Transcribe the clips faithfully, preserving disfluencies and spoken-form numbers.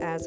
As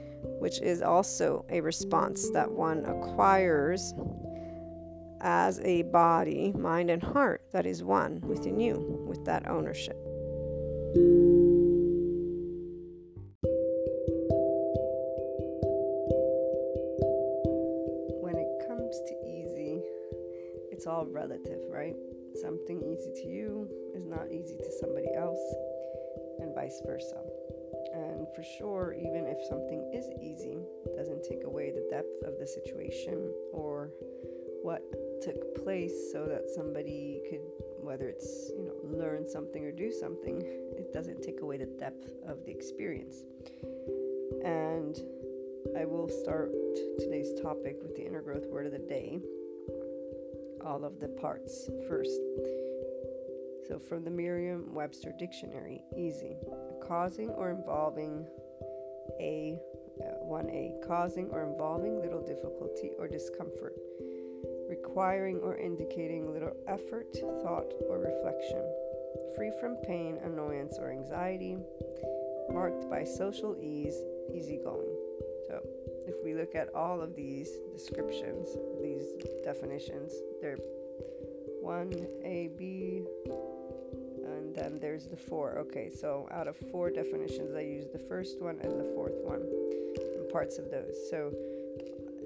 which is also a response that one acquires as a body, mind, and heart that is one within you, with that ownership. It's all relative, right? Something easy to you is not easy to somebody else, and vice versa. And for sure, even if something is easy, it doesn't take away the depth of the situation or what took place, so that somebody could, whether it's, you know, learn something or do something, it doesn't take away the depth of the experience. And I will start today's topic with the inner growth word of the day. All of the parts first. So from the Merriam-Webster dictionary, easy, causing or involving a one A, causing or involving little difficulty or discomfort, requiring or indicating little effort, thought, or reflection, free from pain, annoyance, or anxiety, marked by social ease, easygoing. So if we look at all of these descriptions, these definitions, they're one A B, and then there's the four. Okay, so out of four definitions, I used the first one and the fourth one, and parts of those. So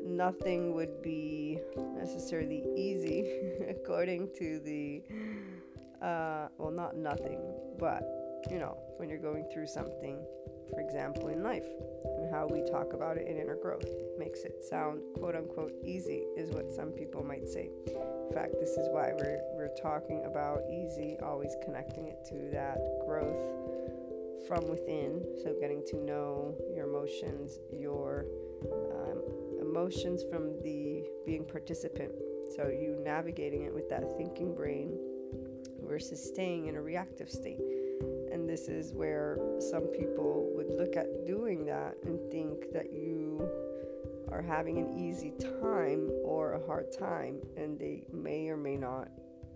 nothing would be necessarily easy, according to the, uh, well, not nothing, but, you know, when you're going through something, for example, in life, and how we talk about it in inner growth makes it sound quote-unquote easy, is what some people might say. In fact, this is why we're we're talking about easy, always connecting it to that growth from within. So getting to know your emotions, your um, emotions from the being participant, so you navigating it with that thinking brain versus staying in a reactive state. And this is where some people would look at doing that and think that you are having an easy time or a hard time, and they may or may not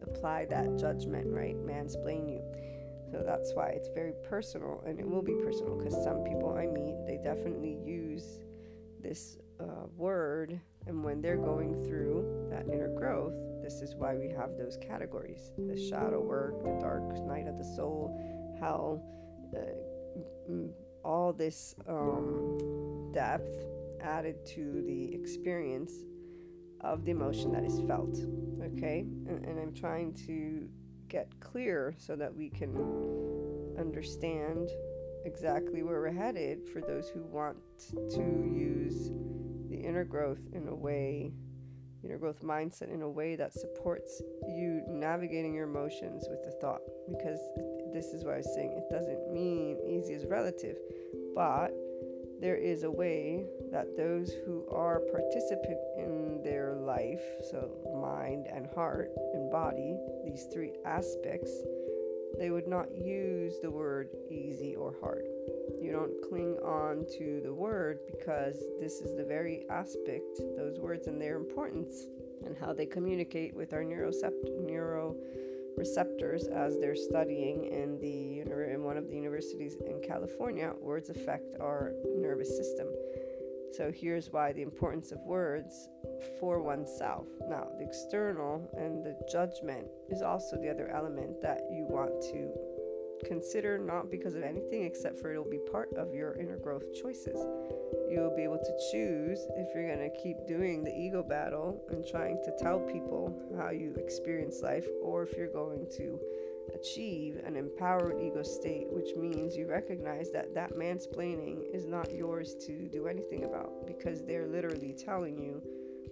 apply that judgment, right? Mansplain you. So that's why it's very personal, and it will be personal, because some people I meet, they definitely use this uh, word, and when they're going through that inner growth, this is why we have those categories: the shadow work, the dark night of the soul, how uh, all this um, depth added to the experience of the emotion that is felt. Okay, and, and I'm trying to get clear so that we can understand exactly where we're headed, for those who want to use the inner growth in a way, inner growth mindset in a way that supports you navigating your emotions with the thought. Because this is what I was saying, it doesn't mean easy is relative, but there is a way that those who are participant in their life, so mind and heart and body, these three aspects, they would not use the word easy or hard. You don't cling on to the word, because this is the very aspect, those words and their importance, and how they communicate with our neuroreceptors, as they're studying in the in one of the universities in California. Words affect our nervous system. So here's why the importance of words for oneself. Now, the external and the judgment is also the other element that you want to consider, not because of anything except for it'll be part of your inner growth choices. You'll be able to choose if you're going to keep doing the ego battle and trying to tell people how you experience life, or if you're going to achieve an empowered ego state, which means you recognize that that mansplaining is not yours to do anything about, because they're literally telling you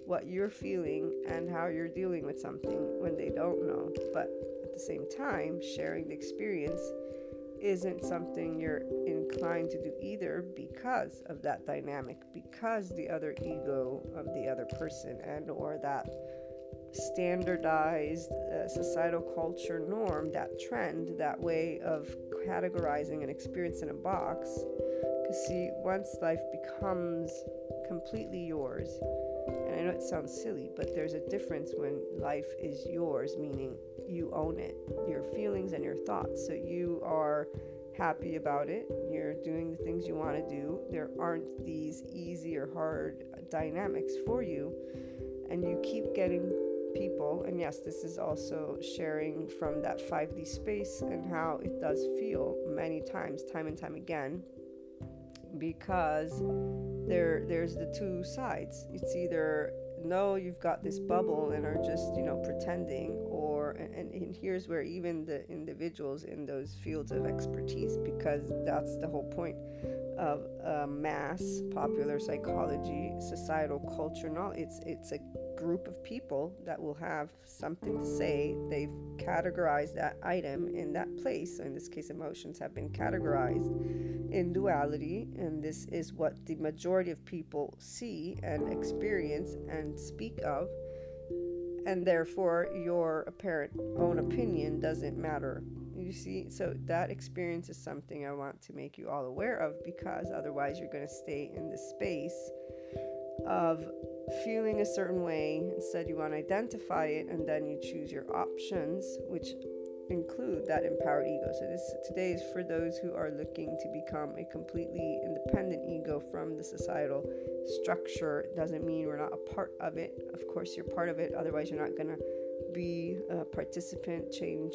what you're feeling and how you're dealing with something when they don't know. But at the same time, sharing the experience isn't something you're inclined to do either, because of that dynamic, because the other ego of the other person and or that standardized uh, societal culture norm, that trend, that way of categorizing an experience in a box. Because see, once life becomes completely yours, and I know it sounds silly, but there's a difference when life is yours, meaning you own it, your feelings and your thoughts. So you are happy about it, you're doing the things you want to do, there aren't these easy or hard dynamics for you, and you keep getting people. And yes, this is also sharing from that five D space and how it does feel many times, time and time again, because there there's the two sides. It's either, no, you've got this bubble and are just, you know, pretending, or and, and here's where even the individuals in those fields of expertise, because that's the whole point of uh, mass popular psychology, societal culture, and all, it's it's a group of people that will have something to say. They've categorized that item in that place. So in this case, emotions have been categorized in duality, and this is what the majority of people see and experience and speak of, and therefore your apparent own opinion doesn't matter. You see, so that experience is something I want to make you all aware of, because otherwise you're going to stay in the space of feeling a certain way. Instead, you want to identify it, and then you choose your options, which include that empowered ego. So this today is for those who are looking to become a completely independent ego from the societal structure. It doesn't mean we're not a part of it. Of course, you're part of it. Otherwise, you're not going to be a participant, change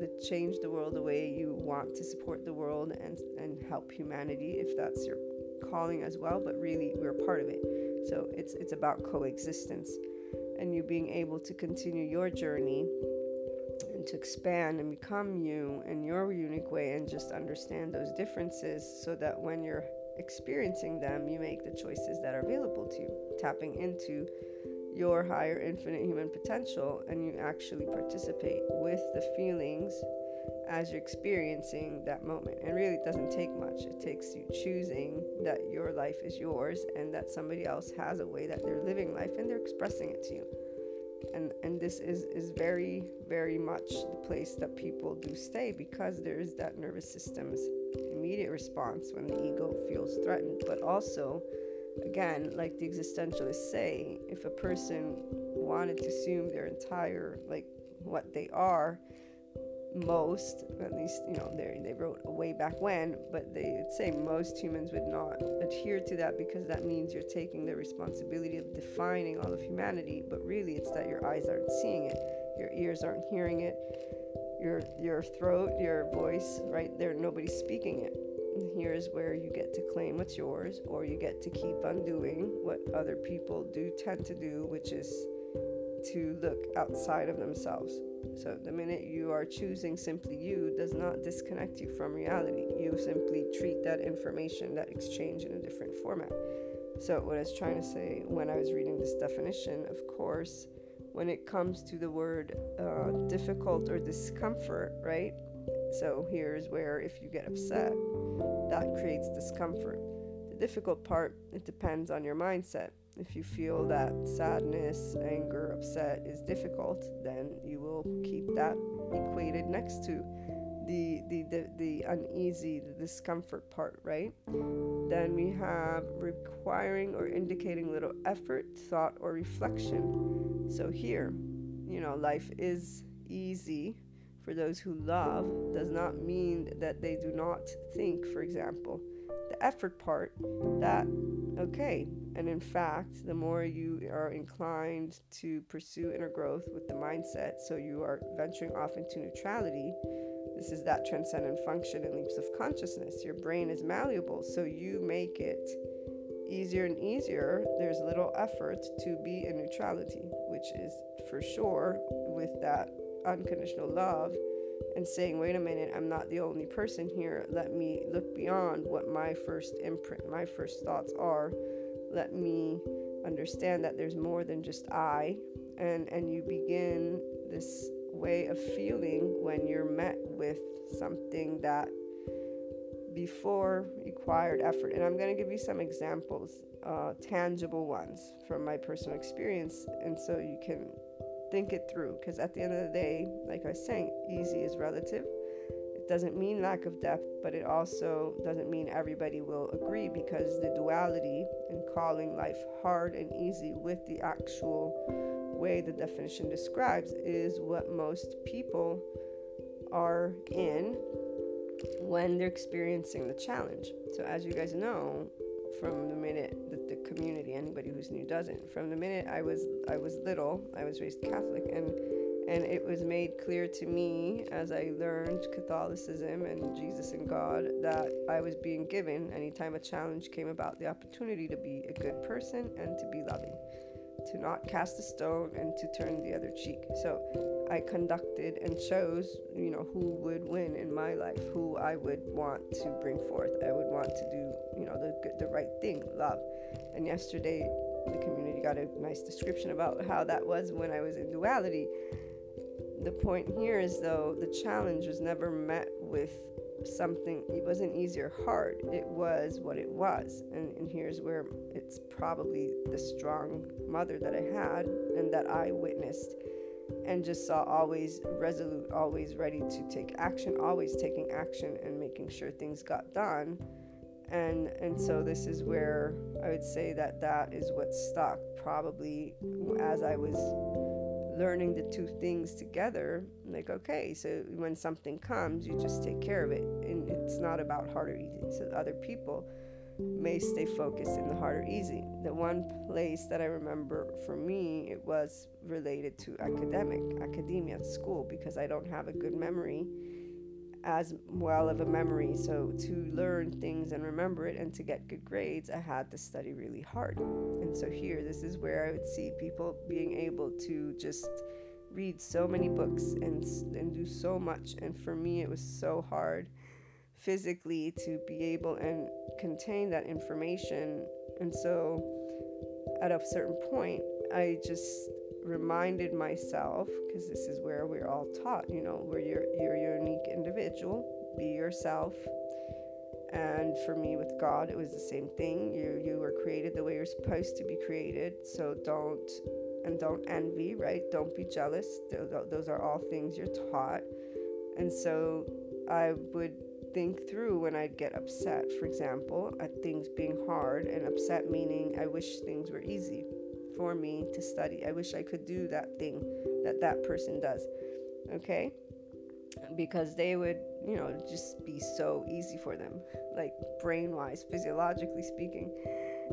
the change the world the way you want to support the world and and help humanity, if that's your calling as well. But really, we're part of it. So it's it's about coexistence, and you being able to continue your journey and to expand and become you in your unique way, and just understand those differences, so that when you're experiencing them, you make the choices that are available to you, tapping into your higher infinite human potential, and you actually participate with the feelings as you're experiencing that moment. And really, it doesn't take much. It takes you choosing that your life is yours, and that somebody else has a way that they're living life and they're expressing it to you. And and this is, is very, very much the place that people do stay, because there is that nervous system's immediate response when the ego feels threatened. But also, again, like the existentialists say, if a person wanted to assume their entire, like, what they are, most, at least, you know, they they wrote way back when, but they would say most humans would not adhere to that, because that means you're taking the responsibility of defining all of humanity. But really, it's that your eyes aren't seeing it, your ears aren't hearing it, your your throat, your voice, right there, nobody's speaking it. Here's where you get to claim what's yours, or you get to keep on doing what other people do tend to do, which is to look outside of themselves. So the minute you are choosing simply you does not disconnect you from reality. You simply treat that information, that exchange, in a different format. So what I was trying to say when I was reading this definition, of course, when it comes to the word uh, difficult or discomfort, right? So here's where, if you get upset, that creates discomfort. The difficult part, it depends on your mindset. If you feel that sadness, anger, upset is difficult, then you will keep that equated next to the the, the, the uneasy, the discomfort part, right? Then we have requiring or indicating little effort, thought, or reflection. So here, you know, life is easy for those who love does not mean that they do not think, for example. the effort part, that okay. And in fact, the more you are inclined to pursue inner growth with the mindset, so you are venturing off into neutrality. This is that transcendent function and leaps of consciousness. Your brain is malleable, so you make it easier and easier. There's little effort to be in neutrality, which is for sure with that unconditional love and saying, wait a minute, I'm not the only person here. Let me look beyond what my first imprint, my first thoughts are. Let me understand that there's more than just I. And, and you begin this way of feeling when you're met with something that before required effort. And I'm going to give you some examples, uh, tangible ones from my personal experience. And so you can think it through, because at the end of the day, like I was saying, easy is relative. It doesn't mean lack of depth, but it also doesn't mean everybody will agree, because the duality in calling life hard and easy with the actual way the definition describes is what most people are in when they're experiencing the challenge. So as you guys know, from the minute that the community, anybody who's new doesn't, from the minute I was I was little, I was raised Catholic, and and it was made clear to me as I learned Catholicism and Jesus and God that I was being given, anytime a challenge came about, the opportunity to be a good person and to be loving, to not cast a stone and to turn the other cheek. So I conducted and chose, you know, who would win in my life, who I would want to bring forth. I would want to do, you know, the the right thing, love. And yesterday, the community got a nice description about how that was when I was in duality. The point here is, though, the challenge was never met with something. It wasn't easy or hard. It was what it was. And, and here's where it's probably the strong mother that I had and that I witnessed and just saw, always resolute, always ready to take action, always taking action and making sure things got done. And and so this is where I would say that that is what stuck, probably, as I was learning the two things together. Like, okay, so when something comes, you just take care of it, and it's not about hard or easy. So other people may stay focused in the hard or easy. The one place that I remember for me, it was related to academic, academia, school, because I don't have a good memory, as well of a memory. So to learn things and remember it and to get good grades, I had to study really hard. And so here, this is where I would see people being able to just read so many books and and do so much. And for me, it was so hard physically to be able and contain that information. And so at a certain point, I just reminded myself, because this is where we're all taught, you know, where you're, you're a unique individual, be yourself. And for me, with God, it was the same thing. You you were created the way you're supposed to be created. So don't, and don't envy, right? Don't be jealous. Those are all things you're taught. And so I would think through when I'd get upset, for example, at things being hard, and upset meaning I wish things were easy for me to study. I wish I could do that thing that that person does, okay? Because they would, you know, just be so easy for them, like brain-wise, physiologically speaking.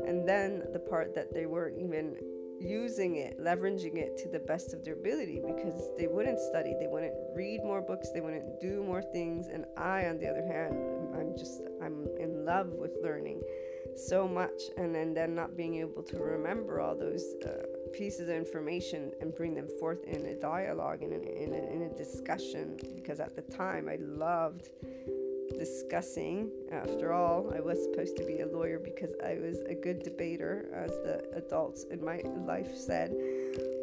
And then the part that they weren't even using it, leveraging it to the best of their ability, because they wouldn't study, they wouldn't read more books, they wouldn't do more things. And I, on the other hand, I'm just, I'm in love with learning so much, and then, then not being able to remember all those uh, pieces of information and bring them forth in a dialogue, in, an, in, a, in a discussion, because at the time I loved discussing. After all, I was supposed to be a lawyer because I was a good debater, as the adults in my life said.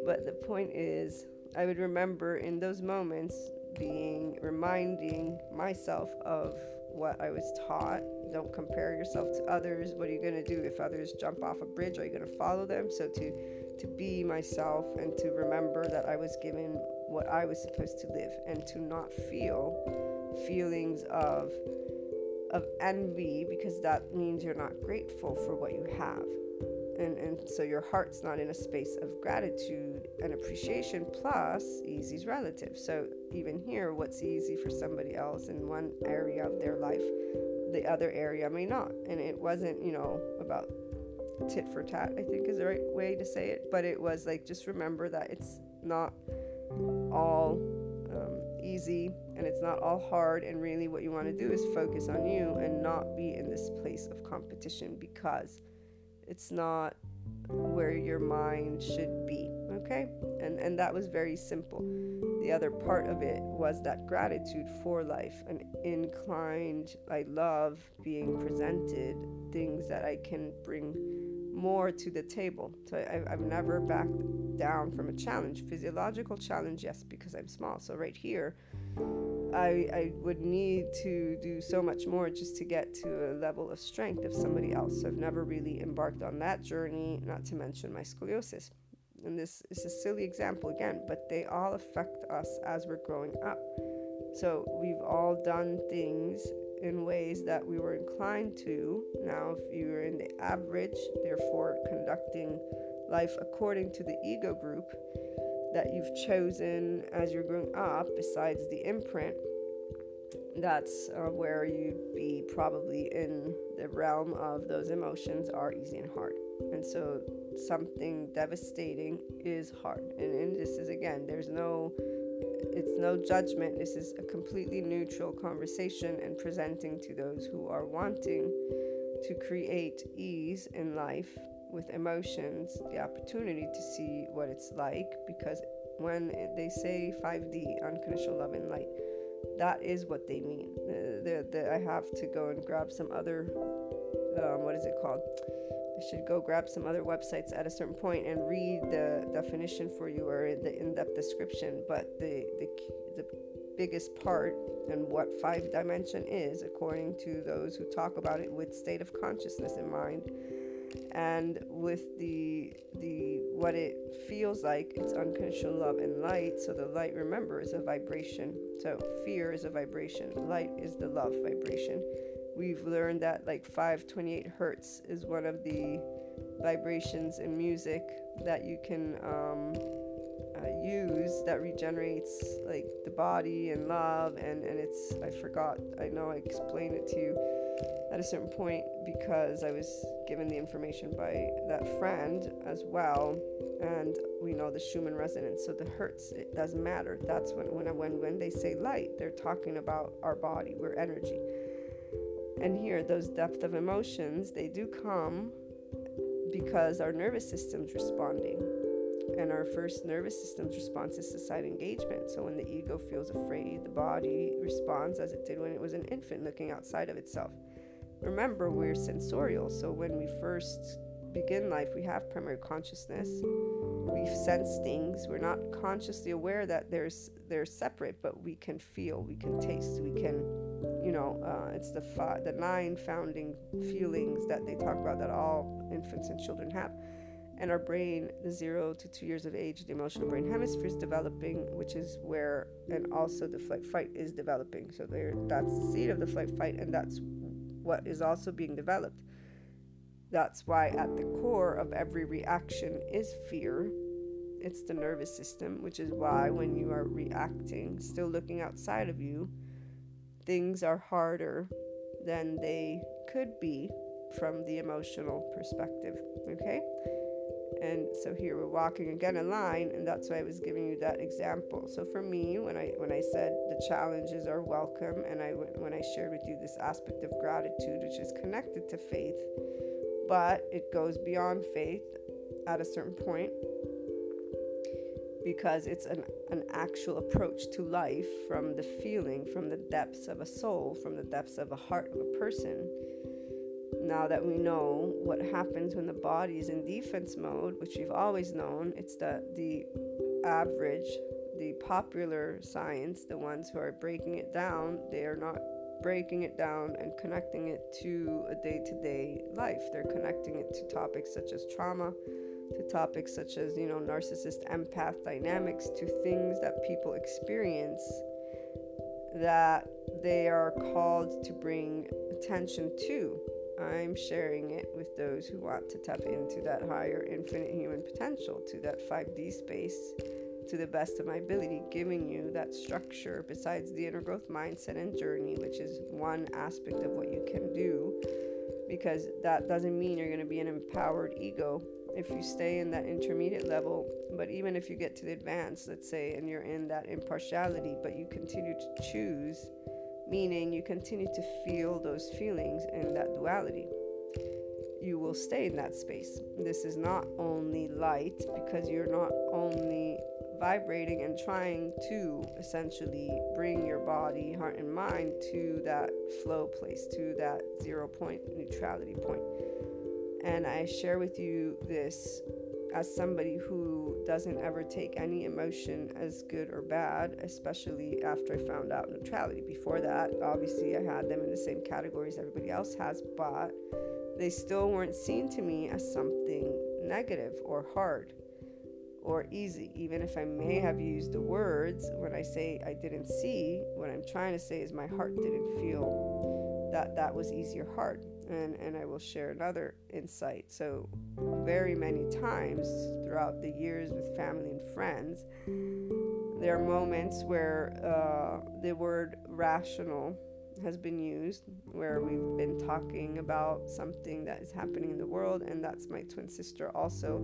But the point is, I would remember in those moments being, reminding myself of what I was taught. Don't compare yourself to others. What are you going to do if others jump off a bridge? Are you going to follow them? So to to be myself and to remember that I was given what I was supposed to live, and to not feel feelings of of envy, because that means you're not grateful for what you have. And, and so your heart's not in a space of gratitude and appreciation, plus easy's relative. So even here, what's easy for somebody else in one area of their life, the other area may not. And it wasn't, you know, about tit for tat, I think is the right way to say it. But it was like, just remember that it's not all um, easy and it's not all hard. And really what you want to do is focus on you and not be in this place of competition, because it's not where your mind should be, okay? And and that was very simple. The other part of it was that gratitude for life, an inclined, I love being presented things that I can bring more to the table. So I, I've never backed down from a challenge. Physiological challenge, yes, because I'm small. So right here, I, I would need to do so much more just to get to a level of strength of somebody else. So I've never really embarked on that journey, not to mention my scoliosis. And this is a silly example again, but they all affect us as we're growing up. So we've all done things in ways that we were inclined to. Now, if you're in the average, therefore conducting life according to the ego group that you've chosen as you're growing up, besides the imprint, that's uh, where you'd be probably in the realm of those emotions are easy and hard. And so something devastating is hard. And, and this is, again, there's no, it's no judgment. This is a completely neutral conversation and presenting to those who are wanting to create ease in life with emotions, the opportunity to see what it's like, because when they say five D, unconditional love and light, that is what they mean. Uh, the, the, I have to go and grab some other, um, what is it called? I should go grab some other websites at a certain point and read the definition for you, or the in-depth description. But the, the, the biggest part, and what five dimension is, according to those who talk about it with state of consciousness in mind, and with the the what it feels like, it's unconditional love and light. So the light, remember, is a vibration. So fear is a vibration, light is the love vibration. We've learned that like five twenty-eight hertz is one of the vibrations in music that you can um uh, use, that regenerates like the body and love, and and it's, I forgot, I know I explained it to you at a certain point, because I was given the information by that friend as well. And we know the Schumann resonance, so the hertz, it doesn't matter. That's when when when when they say light, they're talking about our body, we're energy. And here, those depth of emotions, they do come because our nervous system's responding, and our first nervous system's response is societal engagement. So when the ego feels afraid, the body responds as it did when it was an infant looking outside of itself. Remember, we're sensorial, so when we first begin life, we have primary consciousness. We sense things. We're not consciously aware that there's they're separate, but we can feel, we can taste, we can, you know, uh, it's the fi- the nine founding feelings that they talk about that all infants and children have. And our brain, the zero to two years of age, the emotional brain hemisphere is developing, which is where, and also the flight fight is developing. So there, that's the seed of the flight fight, and that's what is also being developed. That's why at the core of every reaction is fear. It's the nervous system, which is why when you are reacting, still looking outside of you, things are harder than they could be from the emotional perspective, okay? And so here we're walking again a line, and that's why I was giving you that example. So for me, when I when I said the challenges are welcome, and I when I shared with you this aspect of gratitude, which is connected to faith, but it goes beyond faith at a certain point, because it's an, an actual approach to life from the feeling, from the depths of a soul, from the depths of a heart of a person. Now that we know what happens when the body is in defense mode, which we've always known, it's the, the average, the popular science, the ones who are breaking it down, they are not breaking it down and connecting it to a day-to-day life. They're connecting it to topics such as trauma, to topics such as, you know, narcissist empath dynamics, to things that people experience that they are called to bring attention to. I'm sharing it with those who want to tap into that higher infinite human potential, to that five D space, to the best of my ability, giving you that structure besides the inner growth mindset and journey, which is one aspect of what you can do, because that doesn't mean you're going to be an empowered ego if you stay in that intermediate level. But even if you get to the advanced, let's say, and you're in that impartiality, but you continue to choose, meaning you continue to feel those feelings and that duality, you will stay in that space. This is not only light, because you're not only vibrating and trying to essentially bring your body, heart, and mind to that flow place, to that zero point, neutrality point. And I share with you this as somebody who doesn't ever take any emotion as good or bad, especially after I found out neutrality. Before that, obviously I had them in the same categories everybody else has, but they still weren't seen to me as something negative or hard or easy. Even if I may have used the words, when I say I didn't see, what I'm trying to say is my heart didn't feel that that was easy or hard. And, and I will share another insight. So very many times throughout the years with family and friends, there are moments where uh, the word rational has been used, where we've been talking about something that is happening in the world. And that's my twin sister also.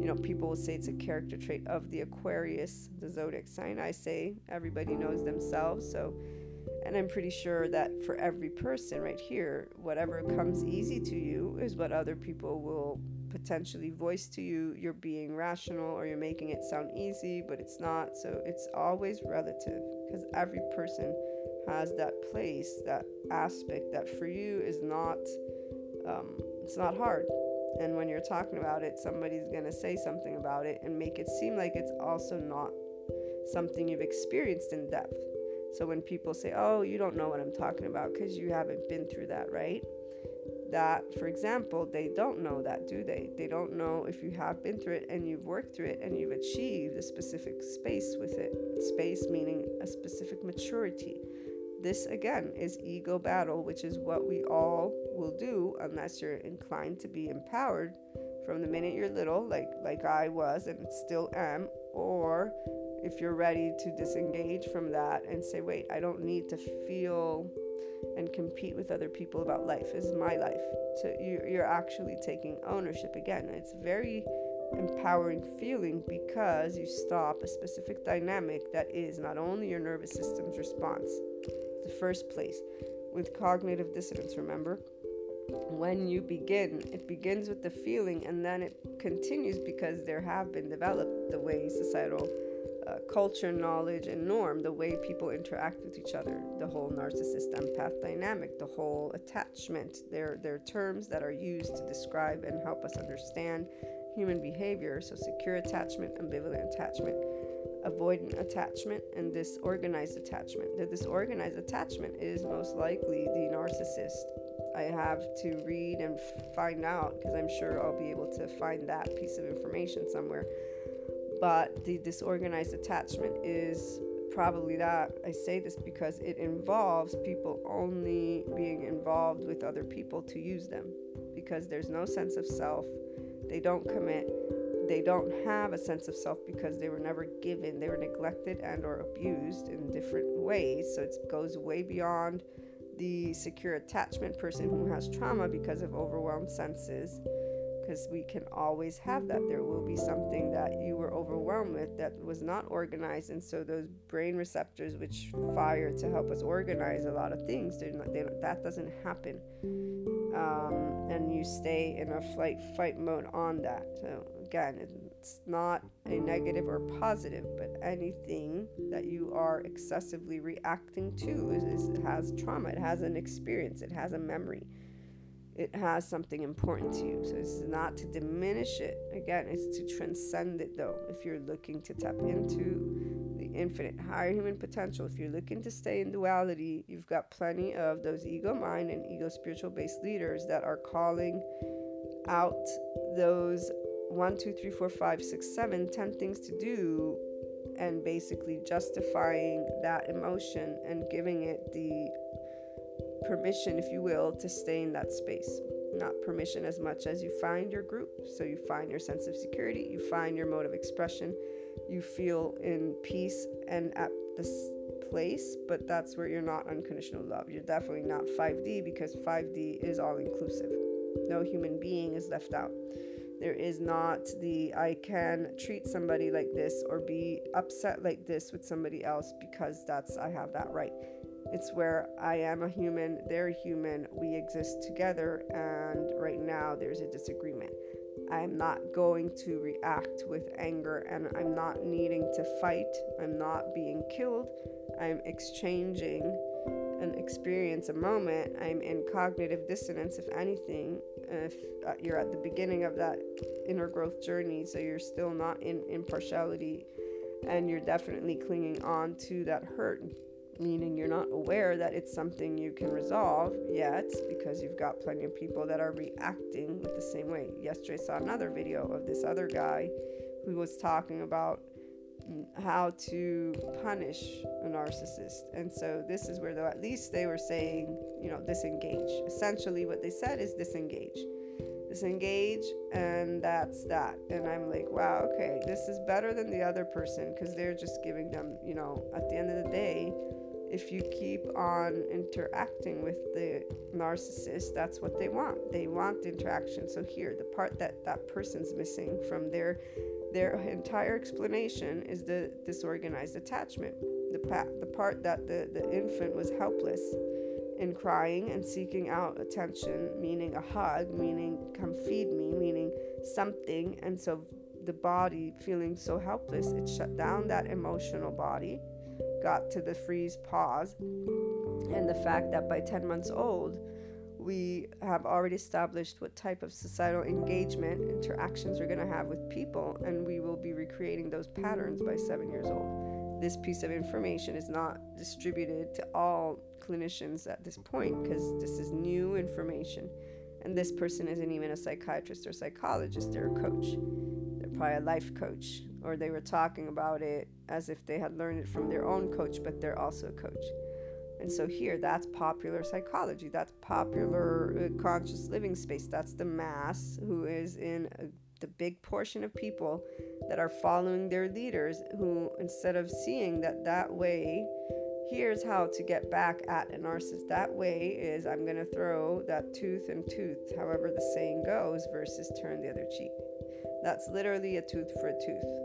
You know, people will say it's a character trait of the Aquarius, the zodiac sign. I say everybody knows themselves. So, and I'm pretty sure that for every person right here, whatever comes easy to you is what other people will potentially voice to you. You're being rational, or you're making it sound easy, but it's not. So it's always relative, because every person has that place, that aspect that for you is not, um, it's not hard. And when you're talking about it, somebody's going to say something about it and make it seem like it's also not something you've experienced in depth. So when people say, oh, you don't know what I'm talking about because you haven't been through that, right? That, for example, they don't know that, do they? They don't know if you have been through it and you've worked through it and you've achieved a specific space with it. Space meaning a specific maturity. This, again, is ego battle, which is what we all will do unless you're inclined to be empowered from the minute you're little, like, like I was and still am, or if you're ready to disengage from that and say, wait, I don't need to feel and compete with other people about life. This is my life. So you're actually taking ownership again. It's a very empowering feeling, because you stop a specific dynamic that is not only your nervous system's response, the first place, with cognitive dissonance, remember? When you begin, it begins with the feeling, and then it continues, because there have been developed the way societal Uh, culture, knowledge, and norm, the way people interact with each other, the whole narcissist empath dynamic, the whole attachment. They're, they're terms that are used to describe and help us understand human behavior. So secure attachment, ambivalent attachment, avoidant attachment, and disorganized attachment. The disorganized attachment is most likely the narcissist. I have to read and find out, because I'm sure I'll be able to find that piece of information somewhere. But the disorganized attachment is probably that. I say this because it involves people only being involved with other people to use them, because there's no sense of self. They don't commit. They don't have a sense of self because they were never given. They were neglected and or abused in different ways. So it goes way beyond the secure attachment person who has trauma because of overwhelmed senses. Because we can always have that. There will be something that you were overwhelmed with that was not organized, and so those brain receptors, which fire to help us organize a lot of things, they're not, they don't, that doesn't happen, um, and you stay in a flight fight mode on that. So again, it's not a negative or positive, but anything that you are excessively reacting to is, is, has trauma. It has an experience. It has a memory. It has something important to you. So it's not to diminish it. Again, it's to transcend it, though. If you're looking to tap into the infinite higher human potential, if you're looking to stay in duality, you've got plenty of those ego mind and ego spiritual based leaders that are calling out those one, two, three, four, five, six, seven, ten things to do, and basically justifying that emotion and giving it the permission, if you will, to stay in that space. Not permission as much as you find your group. So you find your sense of security, you find your mode of expression, you feel in peace and at this place, but that's where you're not unconditional love. You're definitely not five D, because five D is all inclusive. No human being is left out. There is not the I can treat somebody like this or be upset like this with somebody else because that's I have that right. It's where I am a human, they're human, we exist together, and right now there's a disagreement. I'm not going to react with anger, and I'm not needing to fight. I'm not being killed. I'm exchanging an experience, a moment. I'm in cognitive dissonance, if anything, if you're at the beginning of that inner growth journey, so you're still not in impartiality, and you're definitely clinging on to that hurt, meaning you're not aware that it's something you can resolve yet, because you've got plenty of people that are reacting with the same way. Yesterday I saw another video of this other guy who was talking about how to punish a narcissist. And so this is where, though, at least they were saying, you know, disengage. Essentially what they said is disengage. Disengage, and that's that. And I'm like, wow, okay, this is better than the other person, because they're just giving them, you know, at the end of the day, if you keep on interacting with the narcissist, that's what they want. They want the interaction. So here, the part that that person's missing from their their entire explanation is the disorganized attachment. The, pa- the part that the, the infant was helpless in crying and seeking out attention, meaning a hug, meaning come feed me, meaning something. And so the body feeling so helpless, it shut down that emotional body, got to the freeze pause, and the fact that by ten months old we have already established what type of societal engagement interactions we're going to have with people, and we will be recreating those patterns by seven years old. This piece of information is not distributed to all clinicians at this point, because this is new information, and this person isn't even a psychiatrist or psychologist. They're a coach. They're probably a life coach, or they were talking about it as if they had learned it from their own coach, but they're also a coach. And so here, that's popular psychology, that's popular uh, conscious living space, that's the mass who is in a, the big portion of people that are following their leaders, who instead of seeing that that way, here's how to get back at a narcissist, that way is I'm going to throw that tooth and tooth, however the saying goes, versus turn the other cheek. That's literally a tooth for a tooth.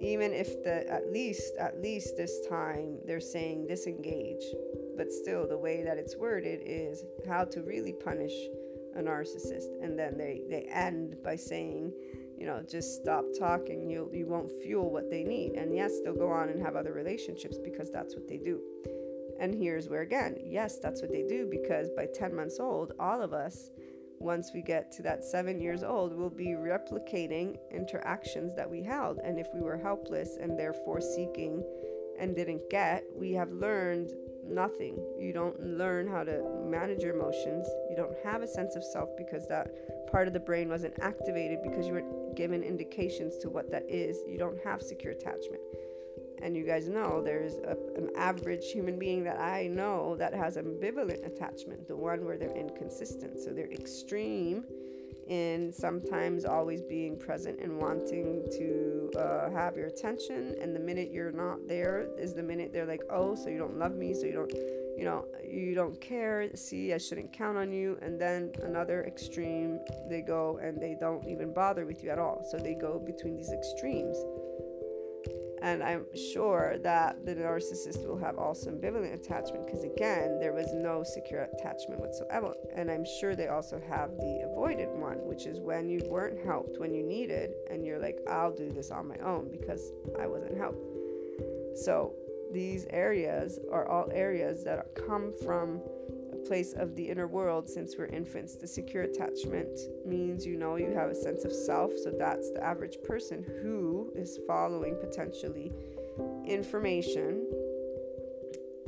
Even if the at least at least this time they're saying disengage, but still the way that it's worded is how to really punish a narcissist, and then they they end by saying, you know, just stop talking, you you won't fuel what they need. And yes, they'll go on and have other relationships, because that's what they do. And here's where again, yes, that's what they do, because by ten months old, all of us, once we get to that seven years old, we'll be replicating interactions that we held. And if we were helpless and therefore seeking and didn't get, we have learned nothing. You don't learn how to manage your emotions. You don't have a sense of self, because that part of the brain wasn't activated, because you weren't given indications to what that is. You don't have secure attachment. And you guys know there's a, an average human being that I know that has ambivalent attachment, the one where they're inconsistent. So they're extreme in sometimes always being present and wanting to uh, have your attention. And the minute you're not there is the minute they're like, oh, so you don't love me, so you don't, you know, you don't care. See, I shouldn't count on you. And then another extreme, they go and they don't even bother with you at all. So they go between these extremes. And I'm sure that the narcissist will have also ambivalent attachment, because again, there was no secure attachment whatsoever. And I'm sure they also have the avoidant one, which is when you weren't helped when you needed, and you're like, I'll do this on my own because I wasn't helped. So these areas are all areas that come from a place of the inner world since we're infants. The secure attachment means, you know, you have a sense of self. So that's the average person who is following potentially information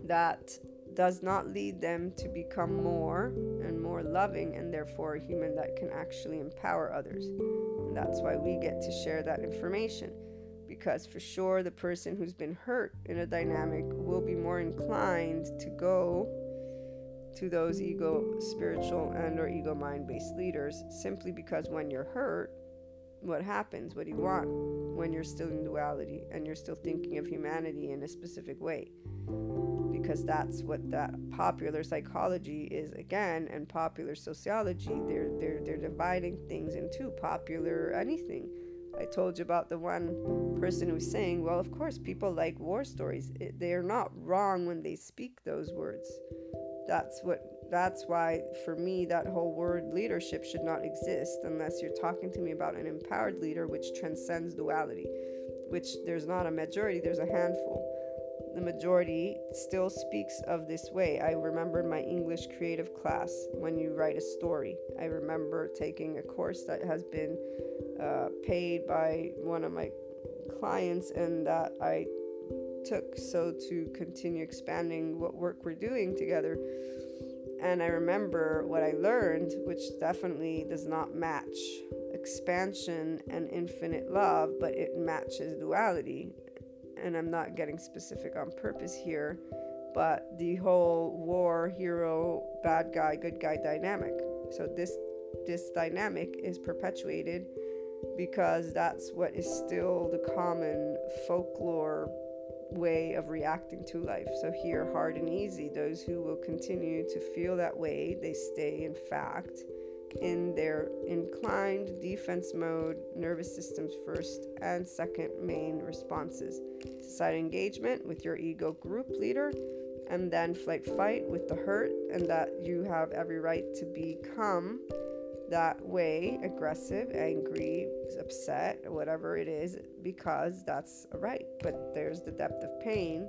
that does not lead them to become more and more loving, and therefore a human that can actually empower others. And that's why we get to share that information, because for sure the person who's been hurt in a dynamic will be more inclined to go to those ego spiritual and or ego mind-based leaders, simply because when you're hurt, what happens? What do you want when you're still in duality and you're still thinking of humanity in a specific way? Because that's what that popular psychology is again, and popular sociology. They're they're they're dividing things into popular anything. I told you about the one person who's saying, well, of course, people like war stories. It, they're not wrong when they speak those words. That's what. That's why, for me, that whole word leadership should not exist unless you're talking to me about an empowered leader, which transcends duality, which there's not a majority, there's a handful. The majority still speaks of this way. I remember in my English creative class, when you write a story, I remember taking a course that has been uh, paid by one of my clients, and that I took so to continue expanding what work we're doing together. And I remember what I learned, which definitely does not match expansion and infinite love, but it matches duality. And I'm not getting specific on purpose here, but the whole war, hero, bad guy, good guy dynamic. So this this dynamic is perpetuated because that's what is still the common folklore way of reacting to life. So here, hard and easy, those who will continue to feel that way, they stay in fact in their inclined defense mode, nervous system's first and second main responses: societal engagement with your ego group leader, and then flight fight with the hurt, and that you have every right to become that way, aggressive, angry, upset, whatever it is, because that's right. But there's the depth of pain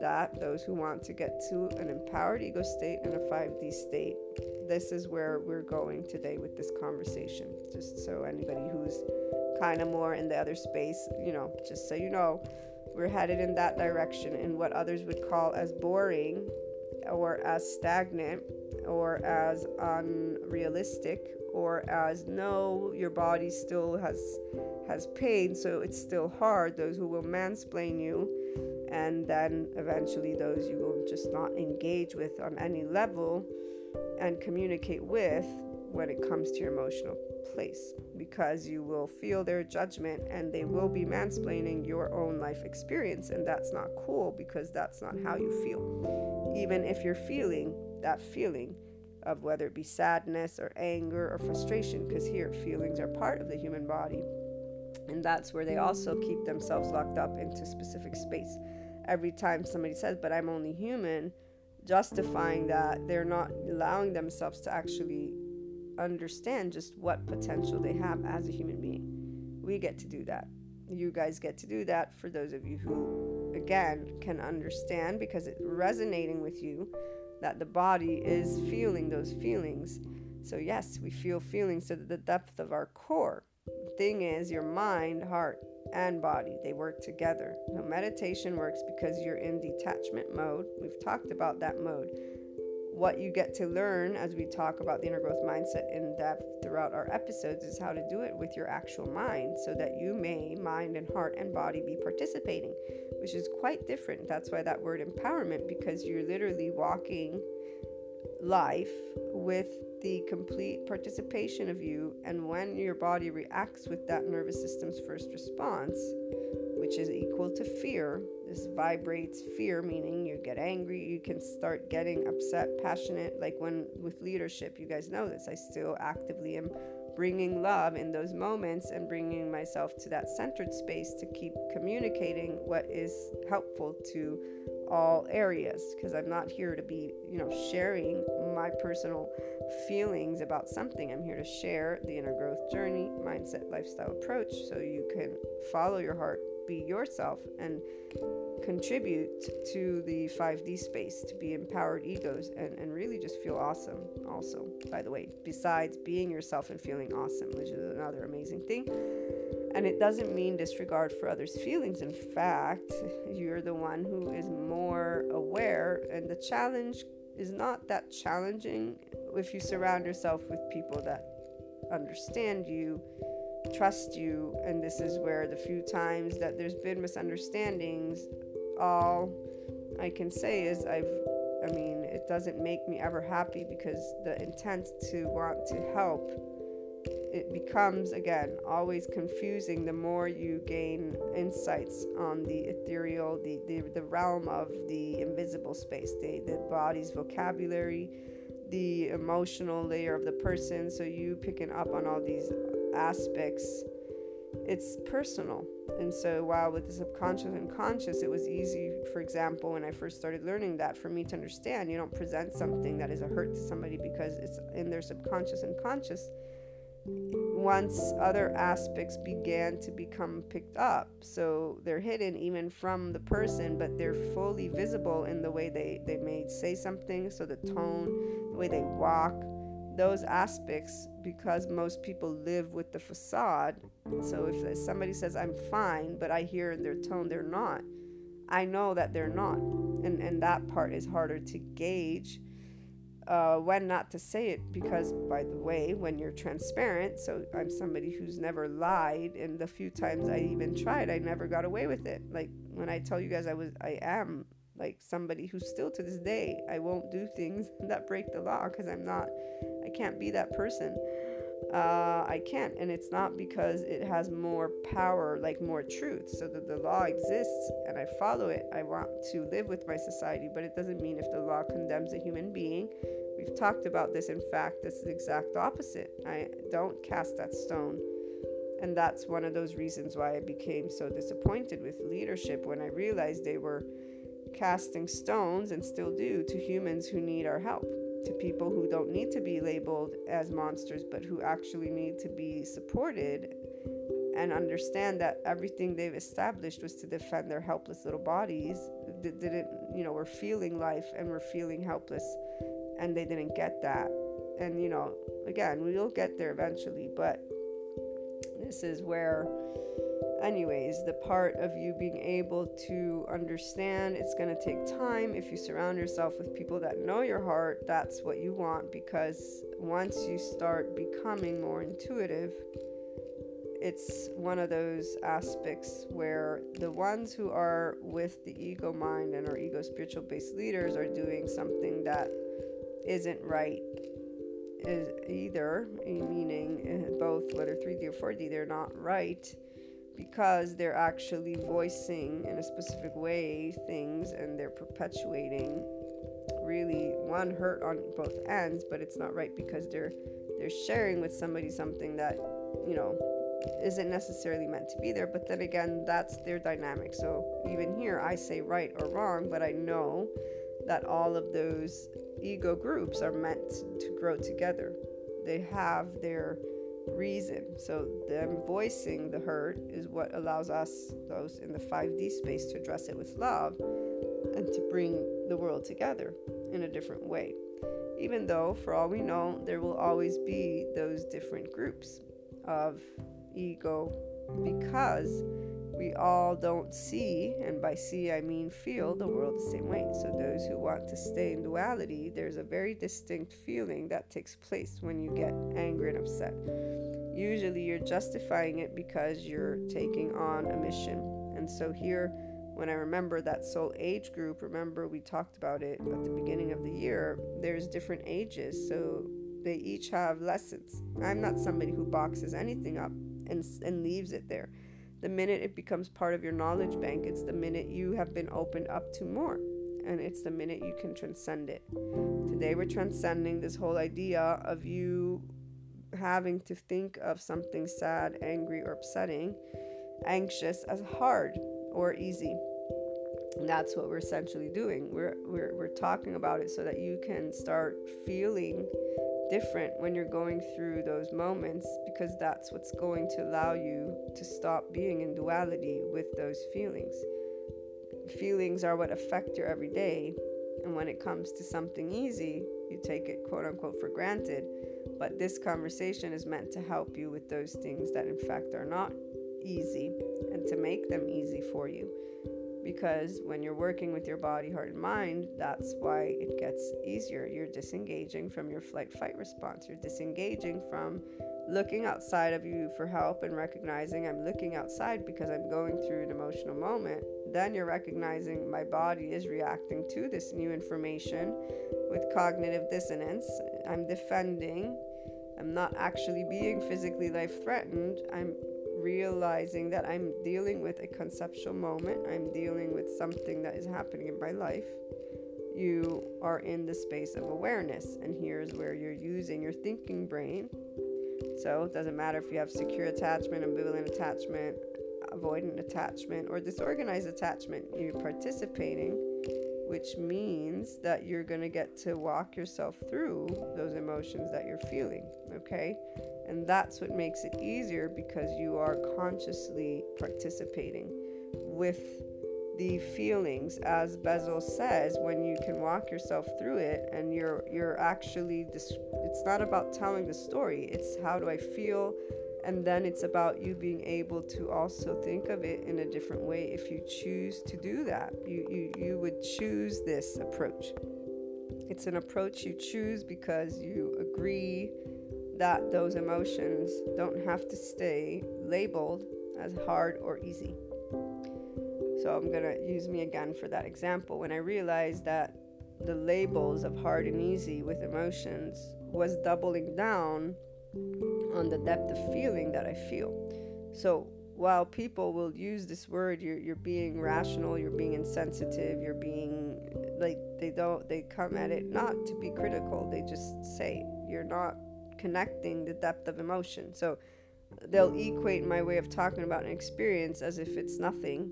that those who want to get to an empowered ego state and a five D state, this is where we're going today with this conversation. Just so anybody who's kind of more in the other space, you know, just so you know, we're headed in that direction, in what others would call as boring or as stagnant or as unrealistic or as no, your body still has has pain, so it's still hard. Those who will mansplain you, and then eventually those you will just not engage with on any level and communicate with when it comes to your emotional place, because you will feel their judgment and they will be mansplaining your own life experience, and that's not cool, because that's not how you feel. Even if you're feeling that feeling of whether it be sadness or anger or frustration, because here feelings are part of the human body, and that's where they also keep themselves locked up into specific space. Every time somebody says, but I'm only human, justifying that, they're not allowing themselves to actually understand just what potential they have as a human being. We get to do that. You guys get to do that, for those of you who again can understand, because it's resonating with you that the body is feeling those feelings. So yes, we feel feelings to the depth of our core. The thing is, your mind, heart, and body, they work together. Now, meditation works because you're in detachment mode. We've talked about that mode. What you get to learn as we talk about the inner growth mindset in depth throughout our episodes is how to do it with your actual mind, so that you may, mind and heart and body, be participating, which is quite different. That's why that word empowerment, because you're literally walking life with the complete participation of you. And when your body reacts with that nervous system's first response, which is equal to fear, this vibrates fear, meaning you get angry, you can start getting upset, passionate, like when with leadership, you guys know this, I still actively am bringing love in those moments and bringing myself to that centered space to keep communicating what is helpful to all areas, because I'm not here to be, you know, sharing my personal feelings about something. I'm here to share the inner growth journey, mindset, lifestyle approach, so you can follow your heart, be yourself, and contribute to the five D space, to be empowered egos, and, and really just feel awesome. Also, by the way, besides being yourself and feeling awesome, which is another amazing thing. And it doesn't mean disregard for others' feelings. In fact, you're the one who is more aware, and the challenge is not that challenging if you surround yourself with people that understand you, trust you. And this is where the few times that there's been misunderstandings, all I can say is I've I mean, it doesn't make me ever happy, because the intent to want to help, it becomes, again, always confusing the more you gain insights on the ethereal, the, the, the realm of the invisible space, the, the body's vocabulary, the emotional layer of the person. So you picking up on all these aspects, it's personal. And so while with the subconscious and conscious, it was easy, for example, when I first started learning that, for me to understand, you don't present something that is a hurt to somebody because it's in their subconscious and conscious. Once other aspects began to become picked up, so they're hidden even from the person, but they're fully visible in the way they, they may say something, so the tone, the way they walk, those aspects, because most people live with the facade. So if somebody says I'm fine, but I hear in their tone they're not, I know that they're not, and and that part is harder to gauge. Uh, when not to say it, because, by the way, when you're transparent, so I'm somebody who's never lied, and the few times I even tried, I never got away with it. Like, when I tell you guys I was, I am, like, somebody who still to this day, I won't do things that break the law, because I'm not, I can't be that person. Uh, I can't, and it's not because it has more power, like more truth, so that the law exists and I follow it. I want to live with my society, but it doesn't mean if the law condemns a human being. We've talked about this. In fact, that's the exact opposite. I don't cast that stone, and that's one of those reasons why I became so disappointed with leadership, when I realized they were casting stones, and still do, to humans who need our help, to people who don't need to be labeled as monsters, but who actually need to be supported and understand that everything they've established was to defend their helpless little bodies that didn't, you know, were feeling life and were feeling helpless, and they didn't get that. And, you know, again, we'll get there eventually, but this is where, anyways, the part of you being able to understand, it's going to take time. If you surround yourself with people that know your heart, that's what you want, because once you start becoming more intuitive, it's one of those aspects where the ones who are with the ego mind and our ego spiritual based leaders are doing something that isn't right, is either, meaning both, whether three D or four D, they're not right, because they're actually voicing in a specific way things, and they're perpetuating really one hurt on both ends, but it's not right, because they're they're sharing with somebody something that, you know, isn't necessarily meant to be there. But then again, that's their dynamic. So even here, I say right or wrong, but I know that all of those ego groups are meant to grow together. They have their reason. So them voicing the hurt is what allows us, those in the five D space, to address it with love and to bring the world together in a different way, even though, for all we know, there will always be those different groups of ego, because we all don't see, and by see I mean feel, the world the same way. So those who want to stay in duality, there's a very distinct feeling that takes place when you get angry and upset. Usually you're justifying it because you're taking on a mission. And so here, when I remember that soul age group, remember we talked about it at the beginning of the year, there's different ages, so they each have lessons. I'm not somebody who boxes anything up and, and leaves it there. The minute it becomes part of your knowledge bank, it's the minute you have been opened up to more, and it's the minute you can transcend it. Today we're transcending this whole idea of you having to think of something sad, angry, or upsetting, anxious as hard or easy. And that's what we're essentially doing. We're, we're, we're talking about it so that you can start feeling different when you're going through those moments, because that's what's going to allow you to stop being in duality with those feelings. Feelings are what affect your everyday, and when it comes to something easy, you take it quote unquote for granted. But this conversation is meant to help you with those things that in fact are not easy, and to make them easy for you. Because when you're working with your body, heart, and mind, that's why it gets easier. You're disengaging from your flight-fight response. You're disengaging from looking outside of you for help and recognizing I'm looking outside because I'm going through an emotional moment. Then you're recognizing my body is reacting to this new information with cognitive dissonance. I'm defending. I'm not actually being physically life-threatened. I'm realizing that I'm dealing with a conceptual moment. I'm dealing with something that is happening in my life. You are in the space of awareness, and here's where you're using your thinking brain. So it doesn't matter if you have secure attachment, ambivalent attachment, avoidant attachment, or disorganized attachment. You're participating, which means that you're going to get to walk yourself through those emotions that you're feeling, okay? And that's what makes it easier, because you are consciously participating with the feelings. As Bezel says, when you can walk yourself through it, and you're you're actually dis- it's not about telling the story, it's how do I feel. And then it's about you being able to also think of it in a different way if you choose to do that. You, you, you would choose this approach. It's an approach you choose because you agree that those emotions don't have to stay labeled as hard or easy. So I'm going to use me again for that example. When I realized that the labels of hard and easy with emotions was doubling down on the depth of feeling that I feel. So while people will use this word, you're, you're being rational, you're being insensitive, you're being like, they don't, they come at it not to be critical, they just say you're not connecting the depth of emotion. So they'll equate my way of talking about an experience as if it's nothing.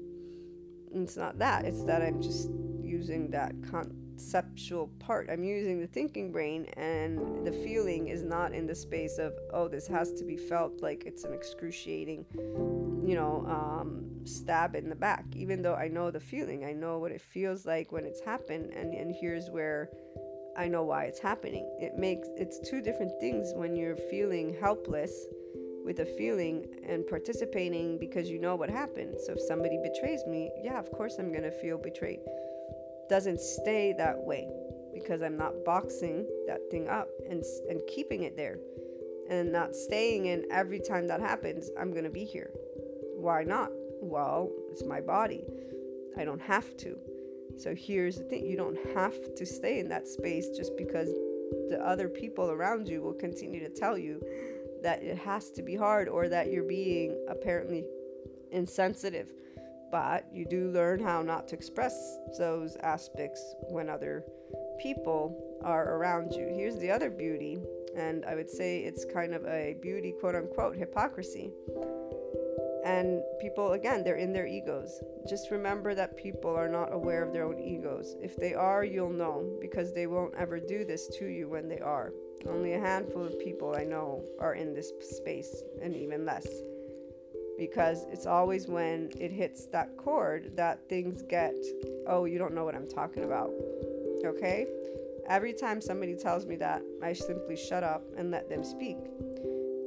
And it's not that, it's that I'm just using that context. Conceptual part. I'm using the thinking brain, and the feeling is not in the space of, oh, this has to be felt like it's an excruciating, you know, um, stab in the back. Even though I know the feeling, I know what it feels like when it's happened, and, and here's where I know why it's happening. It makes, it's two different things when you're feeling helpless with a feeling and participating because you know what happened. So if somebody betrays me, yeah, of course I'm going to feel betrayed. Doesn't stay that way because I'm not boxing that thing up and and keeping it there and not staying in every time that happens. I'm gonna be here. Why not? Well, it's my body. I don't have to. So here's the thing, you don't have to stay in that space just because the other people around you will continue to tell you that it has to be hard or that you're being apparently insensitive. But you do learn how not to express those aspects when other people are around you. Here's the other beauty, and I would say it's kind of a beauty, quote-unquote, hypocrisy. And people, again, they're in their egos. Just remember that people are not aware of their own egos. If they are, you'll know, because they won't ever do this to you when they are. Only a handful of people I know are in this space, and even less. Because it's always when it hits that chord that things get, oh, you don't know what I'm talking about, okay? Every time somebody tells me that, I simply shut up and let them speak.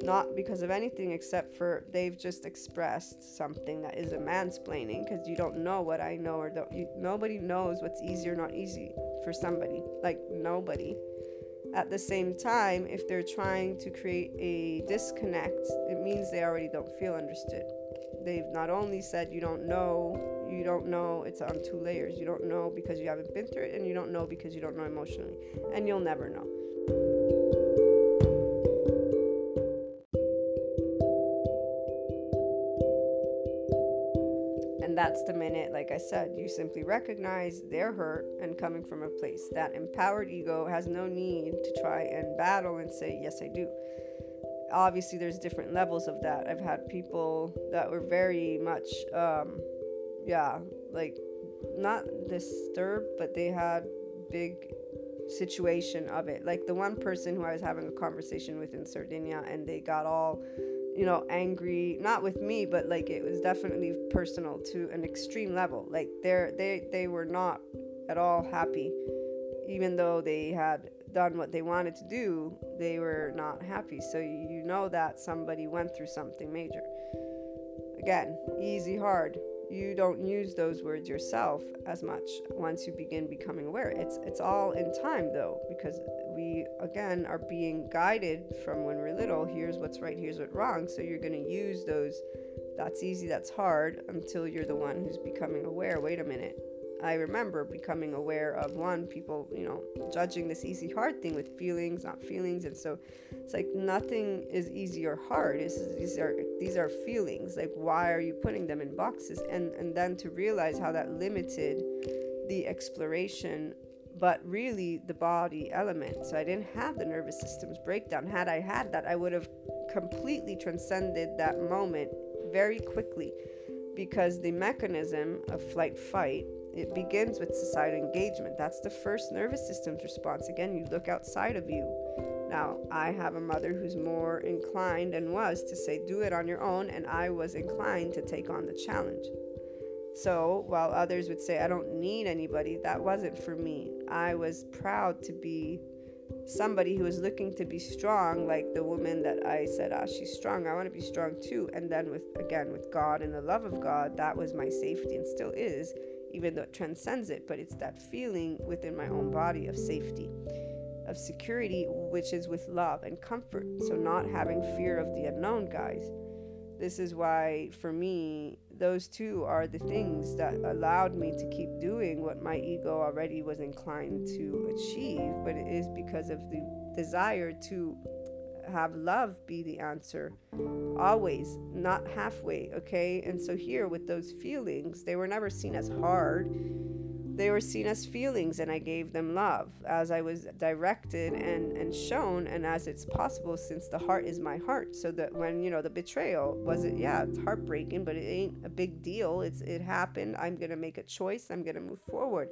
Not because of anything except for they've just expressed something that is a mansplaining, because you don't know what I know or don't. You, nobody knows what's easy or not easy for somebody, like nobody. At the same time, if they're trying to create a disconnect, it means they already don't feel understood. They've not only said you don't know, you don't know, it's on two layers. You don't know because you haven't been through it, and you don't know because you don't know emotionally, and you'll never know. And that's the minute, like I said, you simply recognize they're hurt and coming from a place. That empowered ego has no need to try and battle and say, yes, I do. Obviously, there's different levels of that. I've had people that were very much, um, yeah, like not disturbed, but they had big situation of it. Like the one person who I was having a conversation with in Sardinia, and they got all, you know, angry, not with me, but like it was definitely personal to an extreme level. Like they're, they they were not at all happy. Even though they had done what they wanted to do, they were not happy. So you know that somebody went through something major. Again, easy, hard. You don't use those words yourself as much once you begin becoming aware. It's it's all in time, though, because we, again, are being guided from when we're little. Here's what's right, here's what's wrong. So you're going to use those That's easy, that's hard, until you're the one who's becoming aware. Wait a minute. I remember becoming aware of, one, people, you know, judging this easy, hard thing with feelings, not feelings. And so it's like nothing is easy or hard. It's, these are these are feelings. Like, why are you putting them in boxes? And, and then to realize how that limited the exploration, but really the body element. So I didn't have the nervous system's breakdown. Had I had that, I would have completely transcended that moment very quickly, because the mechanism of flight fight, it begins with societal engagement. That's the first nervous system's response. Again, you look outside of you. Now, I have a mother who's more inclined, and was, to say, do it on your own, and I was inclined to take on the challenge. So, while others would say, I don't need anybody, that wasn't for me. I was proud to be somebody who was looking to be strong, like the woman that I said, ah, she's strong, I want to be strong too. And then with, again, with God and the love of God, that was my safety, and still is, even though it transcends it. But it's that feeling within my own body of safety, of security, which is with love and comfort. So not having fear of the unknown, guys. This is why, for me, those two are the things that allowed me to keep doing what my ego already was inclined to achieve. But it is because of the desire to have love be the answer, always, not halfway, okay? And so here with those feelings, they were never seen as hard. They were seen as feelings, and I gave them love as I was directed and, and shown, and as it's possible, since the heart is my heart. So that when, you know, the betrayal was, it, yeah, it's heartbreaking, but it ain't a big deal. It's It happened. I'm going to make a choice. I'm going to move forward.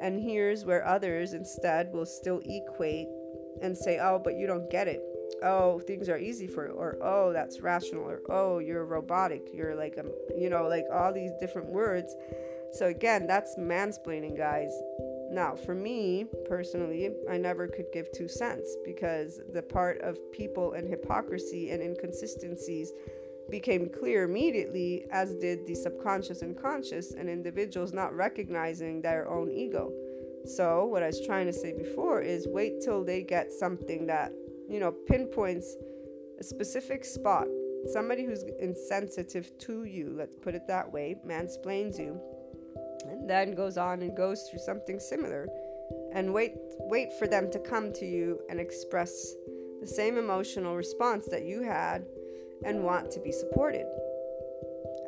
And here's where others instead will still equate and say, oh, but you don't get it. Oh, things are easy for you, or oh, that's rational, or oh, you're robotic, you're like, um, you know, like all these different words. So again, that's mansplaining, guys. Now, for me personally, I never could give two cents, because the part of people and hypocrisy and inconsistencies became clear immediately, as did the subconscious and conscious, and individuals not recognizing their own ego. So what I was trying to say before is, wait till they get something that, you know, pinpoints a specific spot. Somebody who's insensitive to you, let's put it that way, mansplains you, and then goes on and goes through something similar. And wait, wait for them to come to you and express the same emotional response that you had and want to be supported.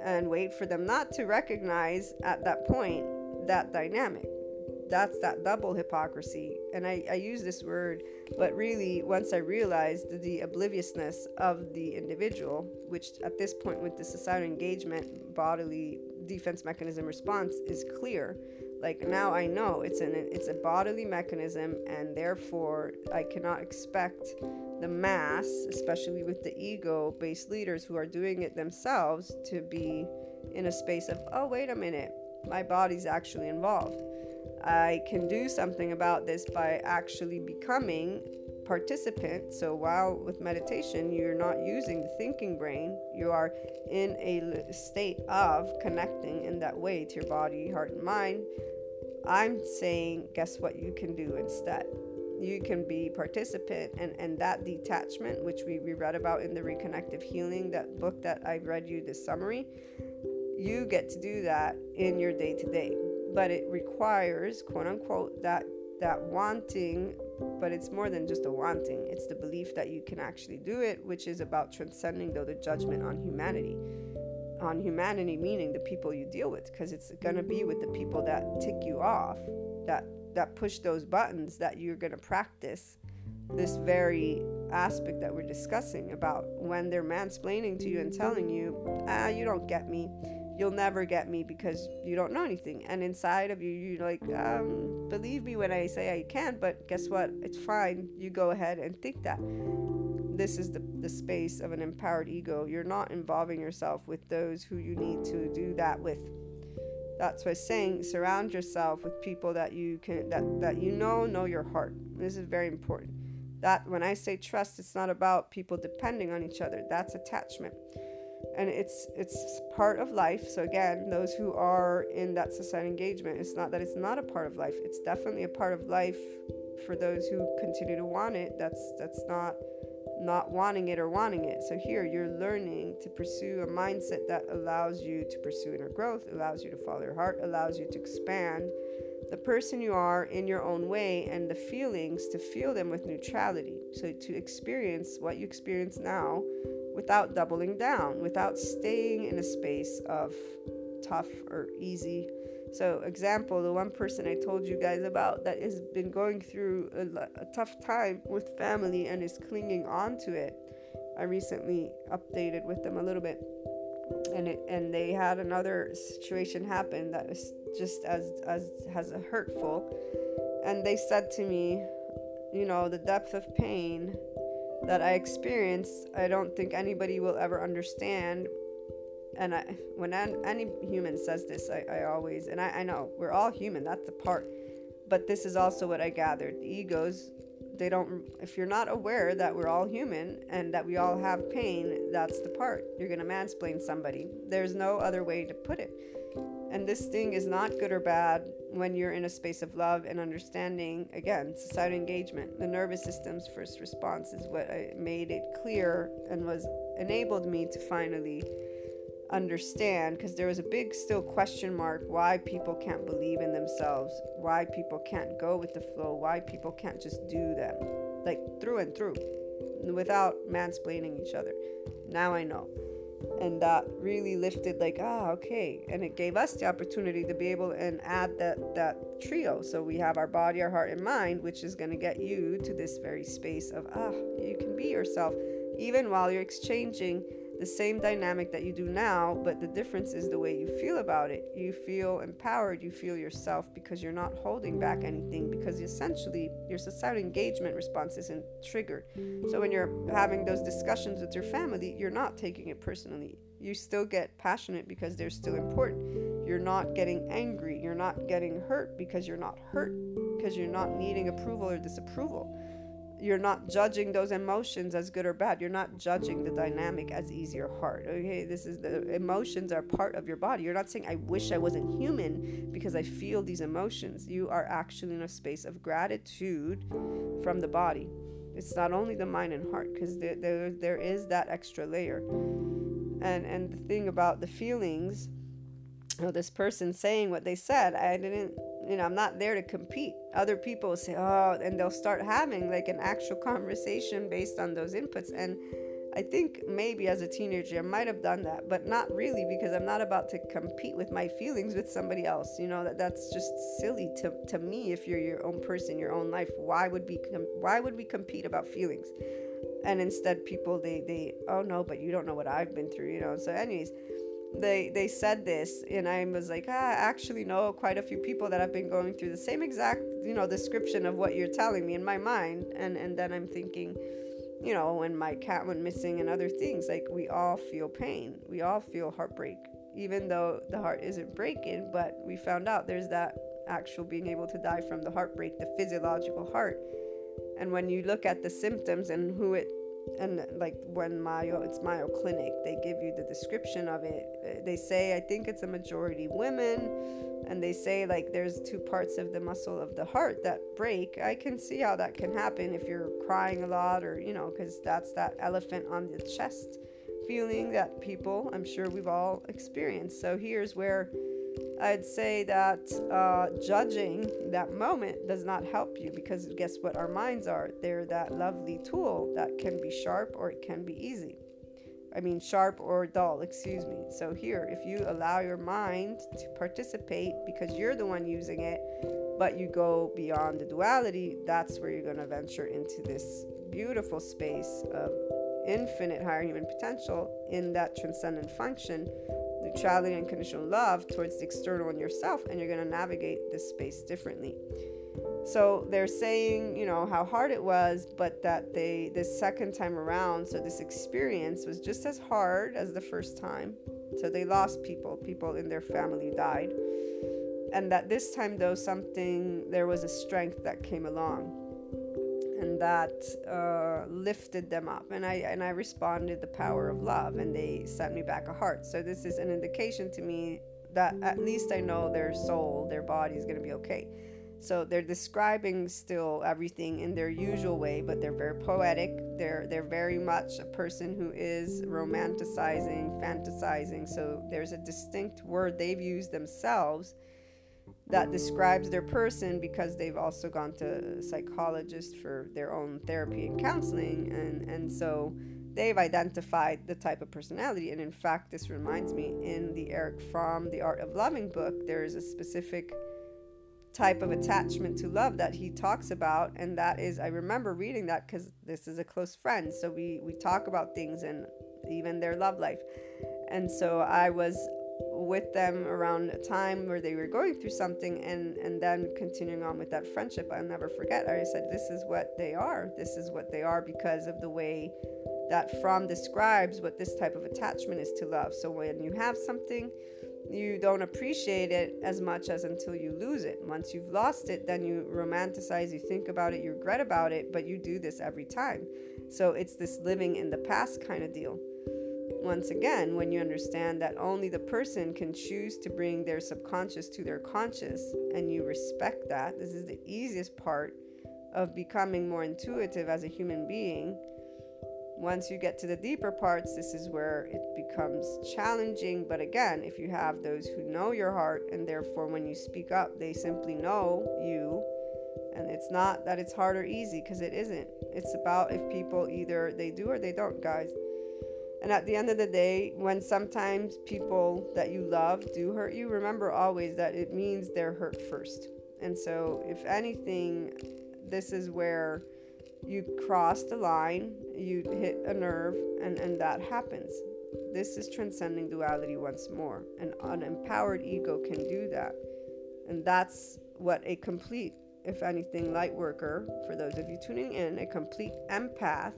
And wait for them not to recognize at that point that dynamic. That's that double hypocrisy. And I, I use this word, but really, once I realized the obliviousness of the individual, which at this point with the societal engagement, bodily defense mechanism response is clear. Like, now I know it's an it's a bodily mechanism, and therefore I cannot expect the mass, especially with the ego-based leaders who are doing it themselves, to be in a space of, oh, wait a minute, my body's actually involved. I can do something about this by actually becoming participant. So while with meditation, you're not using the thinking brain, you are in a state of connecting in that way to your body, heart, and mind. I'm saying, guess what you can do instead? You can be participant, and, and that detachment, which we, we read about in the Reconnective Healing, that book that I read you this summary, you get to do that in your day-to-day. But it requires, quote unquote, that that wanting, but it's more than just a wanting. It's the belief that you can actually do it, which is about transcending, though, the judgment on humanity. On humanity, meaning the people you deal with, because it's going to be with the people that tick you off, that, that push those buttons, that you're going to practice this very aspect that we're discussing about when they're mansplaining to you and telling you, ah, you don't get me. You'll never get me because you don't know anything. And inside of you, you're like, um, believe me when I say I can, but guess what? It's fine. You go ahead and think that. This is the, the space of an empowered ego. You're not involving yourself with those who you need to do that with. That's why saying surround yourself with people that you can, that, that you know, know your heart. This is very important. That when I say trust, it's not about people depending on each other. That's attachment. And it's it's part of life. So again, those who are in that societal engagement, it's not that it's not a part of life. It's definitely a part of life for those who continue to want it. That's that's not not wanting it or wanting it. So here you're learning to pursue a mindset that allows you to pursue inner growth, allows you to follow your heart, allows you to expand the person you are in your own way, and the feelings, to feel them with neutrality. So to experience what you experience now without doubling down, without staying in a space of tough or easy. So example, the one person I told you guys about that has been going through a, a tough time with family and is clinging on to it. I recently updated with them a little bit, and it, and they had another situation happen that was just as, as, as a hurtful. And they said to me, you know, the depth of pain that I experienced, I don't think anybody will ever understand. And I, when an, any human says this, I, I always, and I, I know we're all human, that's the part, but this is also what I gathered. The egos, they don't, if you're not aware that we're all human and that we all have pain, that's the part. You're going to mansplain somebody. There's no other way to put it. And this thing is not good or bad when you're in a space of love and understanding. Again, societal engagement, the nervous system's first response is what I made it clear and was enabled me to finally understand, because there was a big still question mark why people can't believe in themselves, why people can't go with the flow, why people can't just do them, like through and through, without mansplaining each other. Now I know. And that really lifted, like, ah, okay. And it gave us the opportunity to be able and add that that trio. So we have our body, our heart, and mind, which is going to get you to this very space of, ah, you can be yourself, even while you're exchanging the same dynamic that you do now, but the difference is the way you feel about it. You feel empowered, you feel yourself, because you're not holding back anything, because essentially your societal engagement response isn't triggered. So when you're having those discussions with your family, you're not taking it personally. You still get passionate because they're still important. You're not getting angry, you're not getting hurt because you're not hurt, because you're not needing approval or disapproval. You're not judging those emotions as good or bad. You're not judging the dynamic as easy or hard. Okay, this is the emotions are part of your body. You're not saying, I wish I wasn't human because I feel these emotions. You are actually in a space of gratitude from the body. It's not only the mind and heart, because there, there there is that extra layer. And and the thing about the feelings, you know, this person saying what they said, I didn't. You know, I'm not there to compete. Other people say, oh, and they'll start having like an actual conversation based on those inputs. And I think maybe as a teenager, I might have done that, but not really, because I'm not about to compete with my feelings with somebody else. You know, that that's just silly to, to me. If you're your own person, your own life, why would we, com- why would we compete about feelings? And instead people, they, they, oh no, but you don't know what I've been through, you know? So anyways, They they said this, and I was like, ah, I actually know quite a few people that have been going through the same exact, you know, description of what you're telling me in my mind. And, and then I'm thinking, you know, when my cat went missing and other things, like we all feel pain. We all feel heartbreak, even though the heart isn't breaking. But we found out there's that actual being able to die from the heartbreak, the physiological heart. And when you look at the symptoms and who it and like when Mayo, it's Mayo Clinic, they give you the description of it. They say, I think it's a majority women, and they say like there's two parts of the muscle of the heart that break. I can see how that can happen if you're crying a lot, or, you know, because that's that elephant on the chest feeling that people, I'm sure we've all experienced. So here's where I'd say that uh, judging that moment does not help you, because guess what our minds are? They're that lovely tool that can be sharp or it can be easy. I mean, sharp or dull, excuse me. So here, if you allow your mind to participate because you're the one using it, but you go beyond the duality, that's where you're going to venture into this beautiful space of infinite higher human potential in that transcendent function, neutrality and conditional love towards the external and yourself, and you're going to navigate this space differently. So they're saying, you know, how hard it was, but that they, this second time around, so this experience was just as hard as the first time. So they lost people, people in their family died. And that this time though, something, there was a strength that came along, and that uh, lifted them up. And I and I responded the power of love, and they sent me back a heart. So this is an indication to me that at least I know their soul, their body is going to be okay. So they're describing still everything in their usual way, but they're very poetic. They're they're very much a person who is romanticizing, fantasizing. So there's a distinct word they've used themselves that describes their person, because they've also gone to psychologists for their own therapy and counseling. And, and so they've identified the type of personality. And in fact, this reminds me, in the Eric Fromm, The Art of Loving book, there is a specific type of attachment to love that he talks about, and that is, I remember reading that because this is a close friend, so we we talk about things and even their love life. And so I was with them around a time where they were going through something, and and then continuing on with that friendship. I'll never forget, I said, this is what they are this is what they are because of the way that Fromm describes what this type of attachment is to love. So when you have something, you don't appreciate it as much as until you lose it. Once you've lost it, then you romanticize, you think about it, you regret about it, but you do this every time. So it's this living in the past kind of deal. Once again, when you understand that only the person can choose to bring their subconscious to their conscious, and you respect that, this is the easiest part of becoming more intuitive as a human being. Once you get to the deeper parts, this is where it becomes challenging. But again, if you have those who know your heart, and therefore when you speak up, they simply know you. And it's not that it's hard or easy, because it isn't. It's about if people either they do or they don't, guys. And at the end of the day, when sometimes people that you love do hurt you, remember always that it means they're hurt first. And so if anything, this is where you cross the line, you hit a nerve, and, and that happens. This is transcending duality once more. And an empowered ego can do that. And that's what a complete, if anything, light worker, for those of you tuning in, a complete empath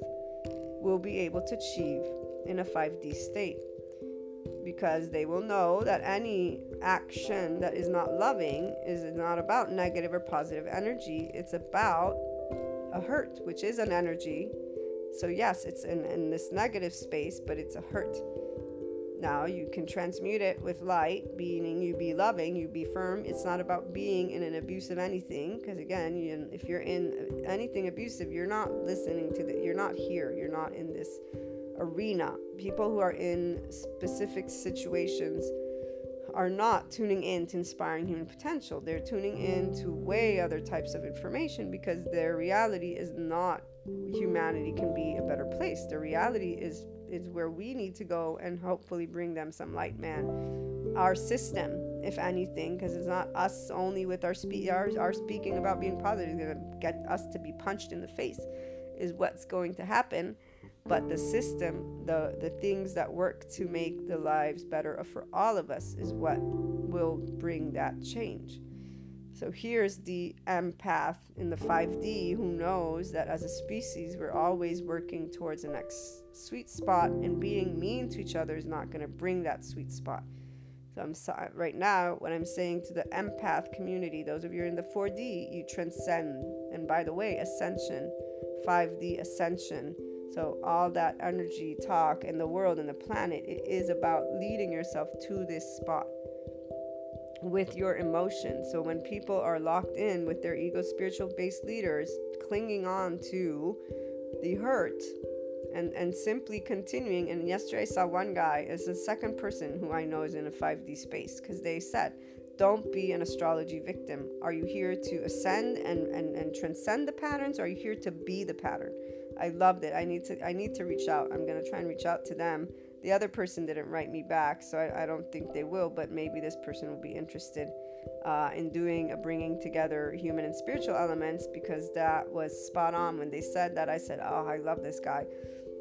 will be able to achieve in a five D state. Because they will know that any action that is not loving is not about negative or positive energy. It's about a hurt, which is an energy. So yes, it's in, in this negative space, but it's a hurt. Now you can transmute it with light, meaning you be loving, you be firm. It's not about being in an abusive anything, because again, you, if you're in anything abusive, you're not listening to the, you're not here, you're not in this arena. People who are in specific situations are not tuning in to inspiring human potential. They're tuning in to way other types of information, because their reality is not humanity can be a better place. The reality is is where we need to go, and hopefully bring them some light, man. Our system, if anything, because it's not us only with our spe- our, our speaking about being positive gonna get us to be punched in the face is what's going to happen. But the system, the, the things that work to make the lives better for all of us is what will bring that change. So here's the empath in the five D who knows that as a species, we're always working towards the next sweet spot, and being mean to each other is not going to bring that sweet spot. So I'm so, right now, what I'm saying to the empath community, those of you in the four D, you transcend. And by the way, ascension, five D ascension. So all that energy talk and the world and the planet, it is about leading yourself to this spot with your emotion. So when people are locked in with their ego spiritual based leaders, clinging on to the hurt and, and simply continuing. And yesterday I saw one guy as the second person who I know is in a five D space, because they said, don't be an astrology victim. Are you here to ascend and, and, and transcend the patterns? Or are you here to be the pattern? I loved it. I need to I need to reach out. I'm going to try and reach out to them. The other person didn't write me back, so I, I don't think they will, but maybe this person will be interested uh, in doing a bringing together human and spiritual elements, because that was spot on. When they said that, I said, oh, I love this guy.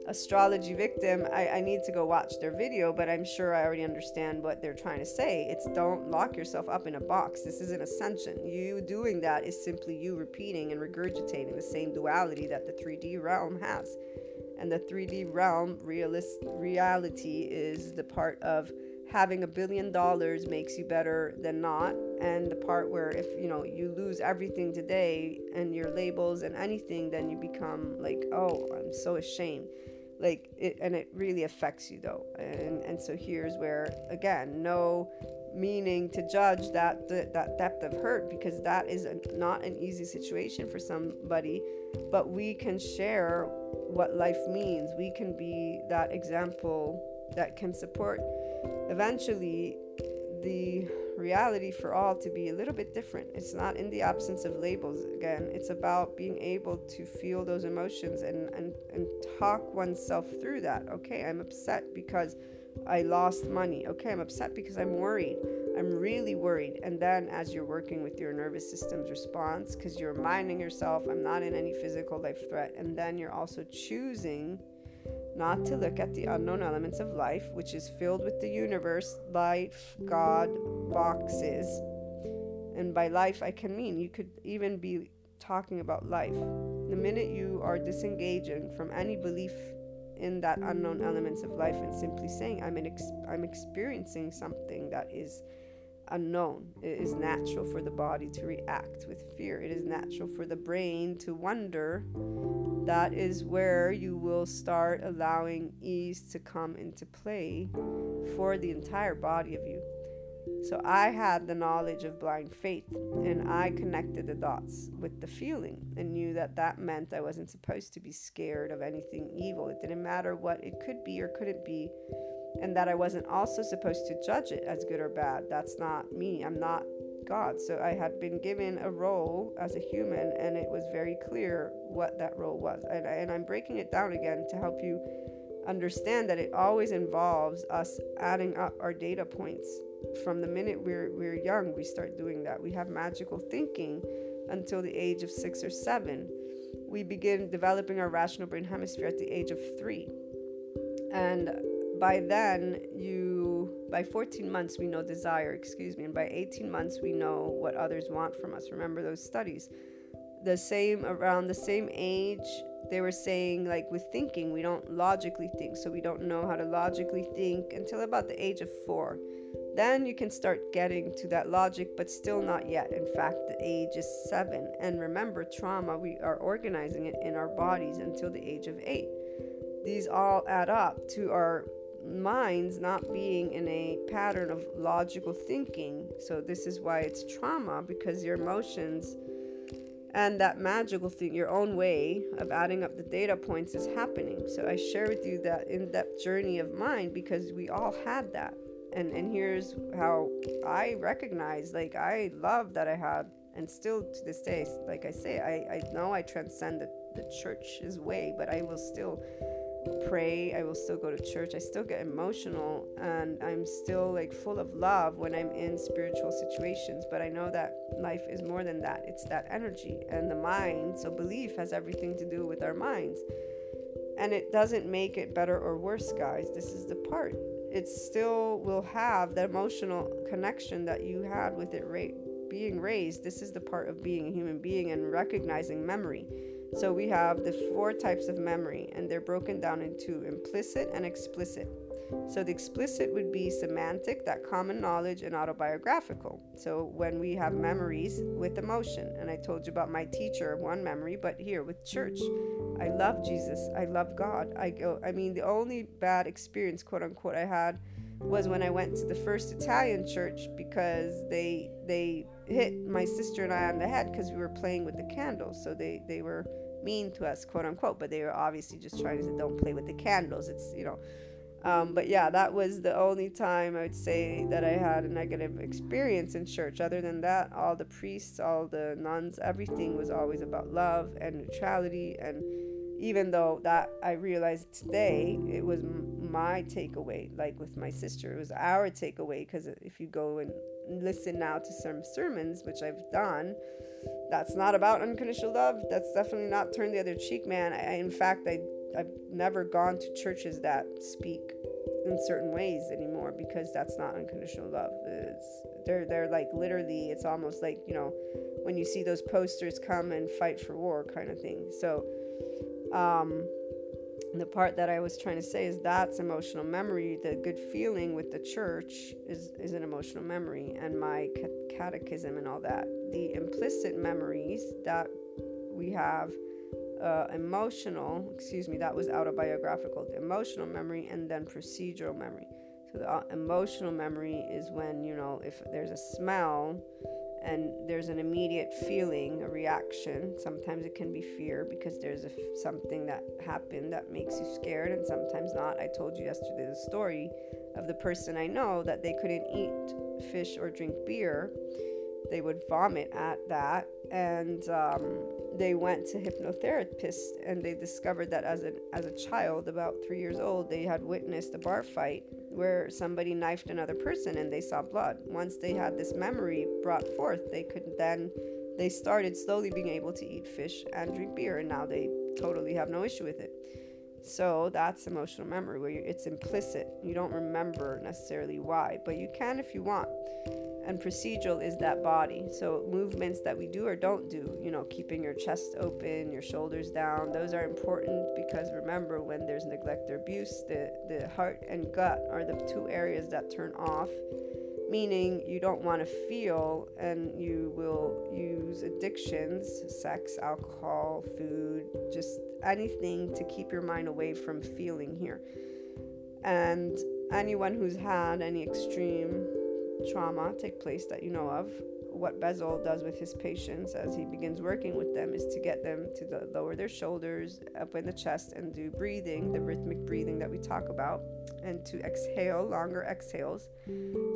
Astrology victim, I, I need to go watch their video, but I'm sure I already understand what they're trying to say. It's don't lock yourself up in a box. This isn't ascension. You doing that is simply you repeating and regurgitating the same duality that the three D realm has. And the three D realm realist reality is the part of having a billion dollars makes you better than not, and the part where if you know you lose everything today and your labels and anything, then you become like, oh, I'm so ashamed. Like it, and it really affects you though. And and so here's where, again, no meaning to judge that that depth of hurt, because that is a, not an easy situation for somebody. But we can share what life means. We can be that example that can support eventually the reality for all to be a little bit different. It's not in the absence of labels. Again, it's about being able to feel those emotions and and, and talk oneself through that. Okay, I'm upset because I lost money. Okay, I'm upset because I'm worried. I'm really worried. And then as you're working with your nervous system's response, because you're reminding yourself, I'm not in any physical life threat. And then you're also choosing not to look at the unknown elements of life, which is filled with the universe, life, God, boxes. And by life, I can mean you could even be talking about life. The minute you are disengaging from any belief in that unknown elements of life and simply saying, I'm an ex- I'm experiencing something that is unknown. It is natural for the body to react with fear. It is natural for the brain to wonder. That is where you will start allowing ease to come into play for the entire body of you. So I had the knowledge of blind faith, and I connected the dots with the feeling and knew that that meant I wasn't supposed to be scared of anything evil. It didn't matter what it could be or couldn't be, and that I wasn't also supposed to judge it as good or bad. That's not me. I'm not God. So I had been given a role as a human, and it was very clear what that role was. And, and I'm breaking it down again to help you understand that it always involves us adding up our data points. From the minute we're we're young, we start doing that. We have magical thinking until the age of six or seven. We begin developing our rational brain hemisphere at the age of three. And by then, you, by fourteen months, we know desire, excuse me, and by eighteen months, we know what others want from us. Remember those studies? The same, around the same age, they were saying, like, with thinking, we don't logically think, so we don't know how to logically think until about the age of four. Then you can start getting to that logic, but still not yet. In fact, the age is seven. And remember, trauma, we are organizing it in our bodies until the age of eight. These all add up to our minds not being in a pattern of logical thinking. So this is why it's trauma, because your emotions and that magical thing, your own way of adding up the data points, is happening. So I share with you that in-depth journey of mine, because we all had that. And and here's how I recognize, like, I love that I had, and still to this day, like I say, I, I know I transcend the, the church's way, but I will still pray, I will still go to church, I still get emotional, and I'm still, like, full of love when I'm in spiritual situations. But I know that life is more than that. It's that energy and the mind. So belief has everything to do with our minds, and it doesn't make it better or worse, guys. This is the part. It still will have the emotional connection that you had with it ra- being raised. This is the part of being a human being and recognizing memory. So we have the four types of memory, and they're broken down into implicit and explicit. So the explicit would be semantic, that common knowledge, and autobiographical. So when we have memories with emotion, and I told you about my teacher, one memory, but here with church, I love Jesus, I love God. I go, I mean, the only bad experience, quote unquote, I had was when I went to the first Italian church, because they they hit my sister and I on the head because we were playing with the candles. So they, they were mean to us, quote unquote, but they were obviously just trying to say, don't play with the candles. It's, you know, um, but yeah, that was the only time I would say that I had a negative experience in church. Other than that, all the priests, all the nuns, everything was always about love and neutrality. And even though that I realized today, it was my takeaway, like with my sister, it was our takeaway, because if you go and listen now to some sermons, which I've done, that's not about unconditional love. That's definitely not turn the other cheek, man. I, in fact, I, I've never gone to churches that speak in certain ways anymore, because that's not unconditional love. It's, they're, they're like, literally, it's almost like, you know, when you see those posters, come and fight for war kind of thing. So, um, the part that I was trying to say is that's emotional memory. The good feeling with the church is, is an emotional memory, and my catechism and all that. The implicit memories that we have, uh, emotional, excuse me, that was autobiographical, the emotional memory, and then procedural memory. The emotional memory is when, you know, if there's a smell and there's an immediate feeling, a reaction. Sometimes it can be fear because there's a, something that happened that makes you scared, and sometimes not. I told you yesterday the story of the person I know that they couldn't eat fish or drink beer. They would vomit at that, and um, they went to hypnotherapists, and they discovered that as a, as a child, about three years old, they had witnessed a bar fight where somebody knifed another person and they saw blood. Once they had this memory brought forth, they could then, they started slowly being able to eat fish and drink beer, and now they totally have no issue with it. So that's emotional memory, where it's implicit. You don't remember necessarily why, but you can if you want. And procedural is that body. So movements that we do or don't do, you know, keeping your chest open, your shoulders down, those are important because remember, when there's neglect or abuse, the, the heart and gut are the two areas that turn off, meaning you don't want to feel, and you will use addictions, sex, alcohol, food, just anything to keep your mind away from feeling here. And anyone who's had any extreme trauma take place that you know of, what Bezalel does with his patients as he begins working with them is to get them to the, lower their shoulders, up in the chest, and do breathing, the rhythmic breathing that we talk about, and to exhale longer exhales.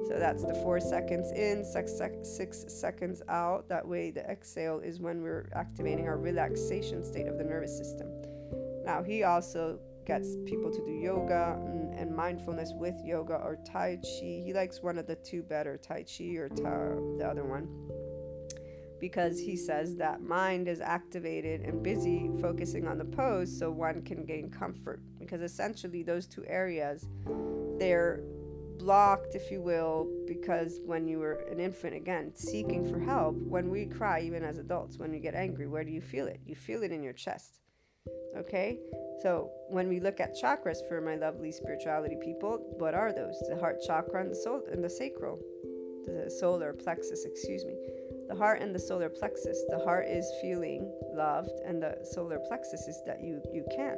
So that's the four seconds in, six, six seconds out. That way the exhale is when we're activating our relaxation state of the nervous system. Now he also gets people to do yoga and, and mindfulness with yoga or Tai Chi. He likes one of the two better, Tai Chi or ta, the other one, because he says that mind is activated and busy focusing on the pose, so one can gain comfort, because essentially those two areas, they're blocked, if you will, because when you were an infant, again, seeking for help, when we cry, even as adults, when we get angry, where do you feel it? You feel it in your chest. Okay, so when we look at chakras, for my lovely spirituality people, what are those? The heart chakra and the soul and the sacral, the solar plexus, excuse me. The heart and the solar plexus. The heart is feeling loved, and the solar plexus is that you you can.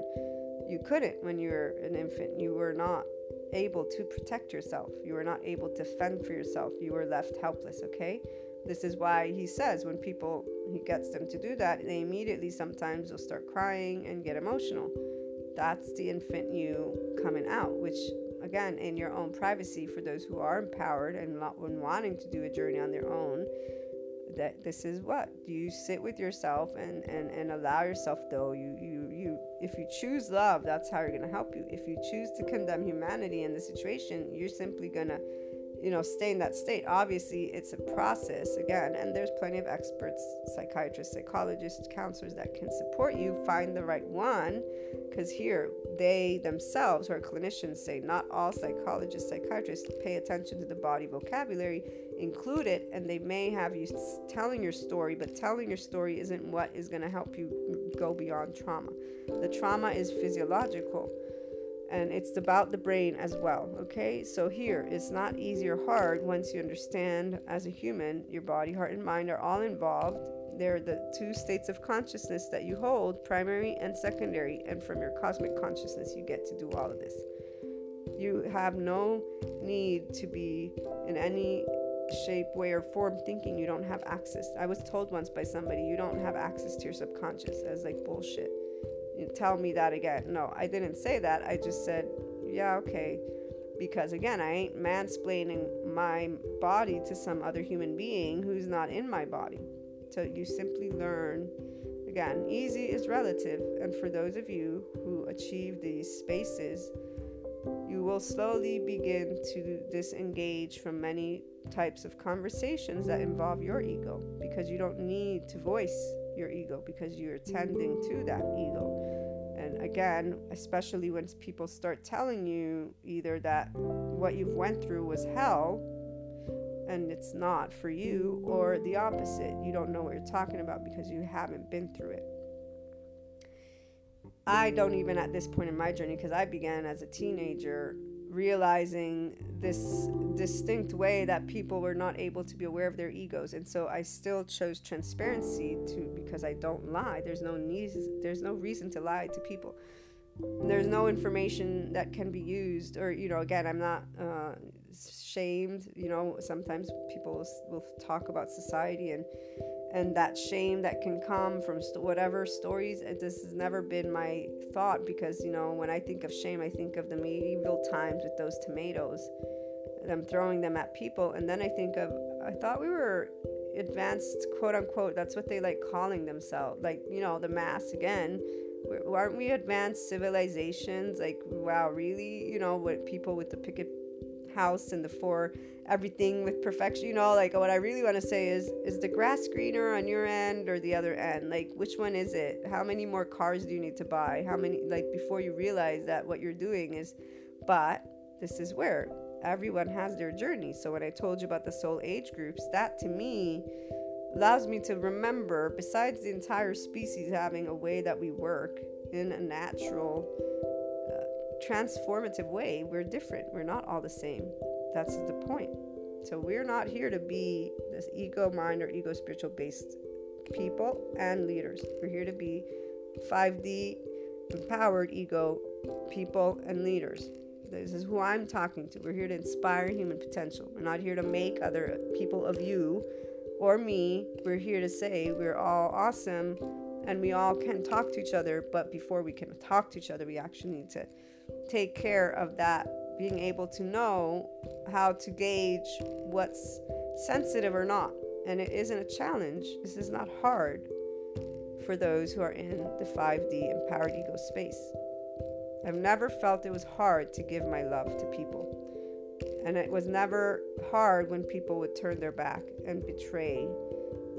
You couldn't when you were an infant. You were not able to protect yourself. You were not able to fend for yourself. You were left helpless, okay? This is why he says when people, he gets them to do that, they immediately sometimes will start crying and get emotional. That's the infant you coming out, which, again, in your own privacy, for those who are empowered and not wanting to do a journey on their own, that this is what you sit with yourself and, and, and allow yourself, though, you, you, you, if you choose love, that's how you're going to help you. If you choose to condemn humanity in the situation, you're simply going to, you know, stay in that state. Obviously, it's a process, again, and there's plenty of experts, psychiatrists, psychologists, counselors that can support you. Find the right one, because here, they themselves, who are clinicians, say not all psychologists, psychiatrists pay attention to the body vocabulary, include it, and they may have you telling your story, but telling your story isn't what is going to help you go beyond trauma. The trauma is physiological. And it's about the brain as well, okay? So here, it's not easy or hard once you understand as a human, your body, heart, and mind are all involved. They're the two states of consciousness that you hold, primary and secondary. And from your cosmic consciousness, you get to do all of this. You have no need to be in any shape, way, or form thinking you don't have access. I was told once by somebody, you don't have access to your subconscious. I was like, bullshit. Tell me that again. No, I didn't say that. I just said, yeah, okay. Because again, I ain't mansplaining my body to some other human being who's not in my body. So you simply learn. Again, easy is relative. And for those of you who achieve these spaces, you will slowly begin to disengage from many types of conversations that involve your ego, because you don't need to voice your ego, because you're tending to that ego. And again, especially when people start telling you either that what you've went through was hell and it's not for you, or the opposite, you don't know what you're talking about because you haven't been through it. I don't even at this point in my journey, because I began as a teenager, realizing this distinct way that people were not able to be aware of their egos. And so I still chose transparency to because I don't lie. There's no need, there's no reason to lie to people. there's no information that can be used, or, you know, again, I'm not uh, shamed, you know, sometimes people will talk about society and and that shame that can come from st- whatever stories. And this has never been my thought, because, you know, when I think of shame, I think of the medieval times with those tomatoes and I'm throwing them at people. And then I think of, I thought we were advanced, quote unquote, that's what they like calling themselves, like, you know, the mass again. Aren't we advanced civilizations? Like, wow, really? You know, what people with the picket house and the four everything with perfection, you know, like what I really want to say is, is the grass greener on your end or the other end? Like, which one is it? How many more cars do you need to buy? How many, like, before you realize that what you're doing is, but this is where everyone has their journey. So when I told you about the soul age groups, that to me allows me to remember, besides the entire species having a way that we work in a natural, uh, transformative way, we're different. We're not all the same. That's the point. So we're not here to be this ego mind or ego spiritual based people and leaders. We're here to be five D empowered ego people and leaders. This is who I'm talking to. We're here to inspire human potential. We're not here to make other people of you or me. We're here to say we're all awesome and we all can talk to each other, but before we can talk to each other, we actually need to take care of that, being able to know how to gauge what's sensitive or not. And it isn't a challenge. This is not hard for those who are in the five D empowered ego space. I've never felt it was hard to give my love to people. And it was never hard when people would turn their back and betray.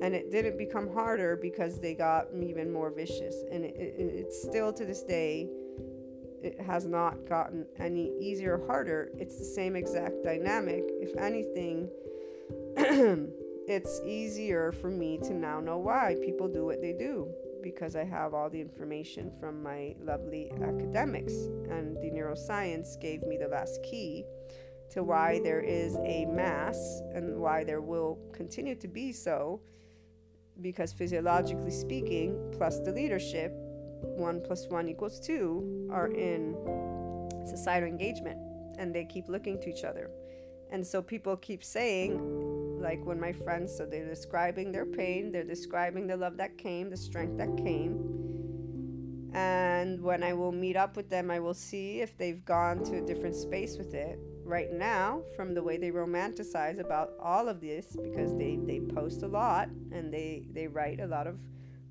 And it didn't become harder because they got even more vicious. And it, it, it's still to this day, it has not gotten any easier or harder. It's the same exact dynamic. If anything, it's easier for me to now know why people do what they do, because I have all the information from my lovely academics. And the neuroscience gave me the last key to why there is a mass and why there will continue to be so, because physiologically speaking, plus the leadership, one plus one equals two, are in societal engagement and they keep looking to each other. And so people keep saying, like when my friends, so they're describing their pain, they're describing the love that came, the strength that came. And when I will meet up with them, I will see if they've gone to a different space with it. Right now, from the way they romanticize about all of this, because they, they post a lot and they, they write a lot of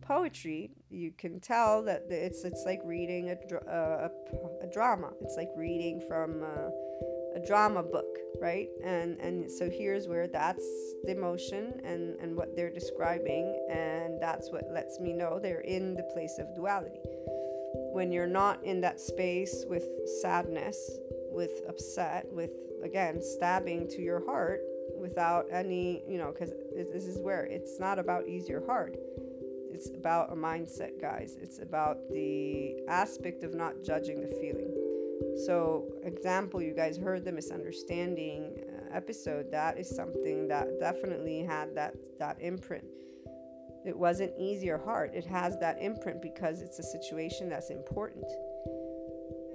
poetry, you can tell that it's it's like reading a, a, a drama. It's like reading from a, a drama book, right? And and so here's where that's the emotion and, and what they're describing, and that's what lets me know they're in the place of duality. When you're not in that space with sadness, with upset, with, again, stabbing to your heart without any, you know, because this is where it's not about easy or hard. It's about a mindset, guys. It's about the aspect of not judging the feeling. So, example, you guys heard the misunderstanding episode. That is something that definitely had that, that imprint. It wasn't easy or hard. It has that imprint because it's a situation that's important.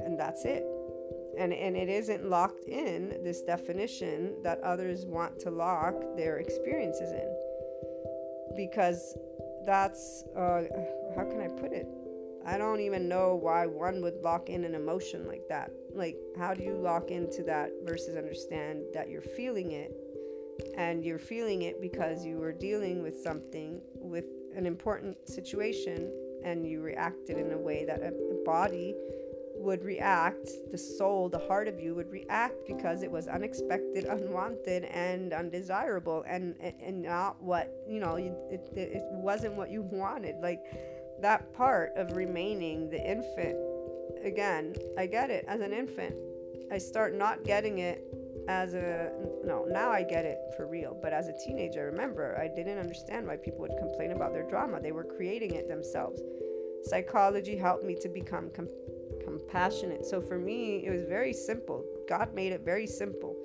And that's it. And and it isn't locked in this definition that others want to lock their experiences in. Because that's, uh, how can I put it? I don't even know why one would lock in an emotion like that. Like, how do you lock into that versus understand that you're feeling it? And you're feeling it because you were dealing with something, with an important situation, and you reacted in a way that a body would react, the soul, the heart of you would react, because it was unexpected, unwanted, and undesirable, and and, and not what, you know, it, it wasn't what you wanted. Like, that part of remaining the infant, again, I get it as an infant. I start not getting it as a, no, now I get it for real, but as a teenager, I remember, I didn't understand why people would complain about their drama. They were creating it themselves. Psychology helped me to become com- compassionate. So for me, it was very simple. God made it very simple.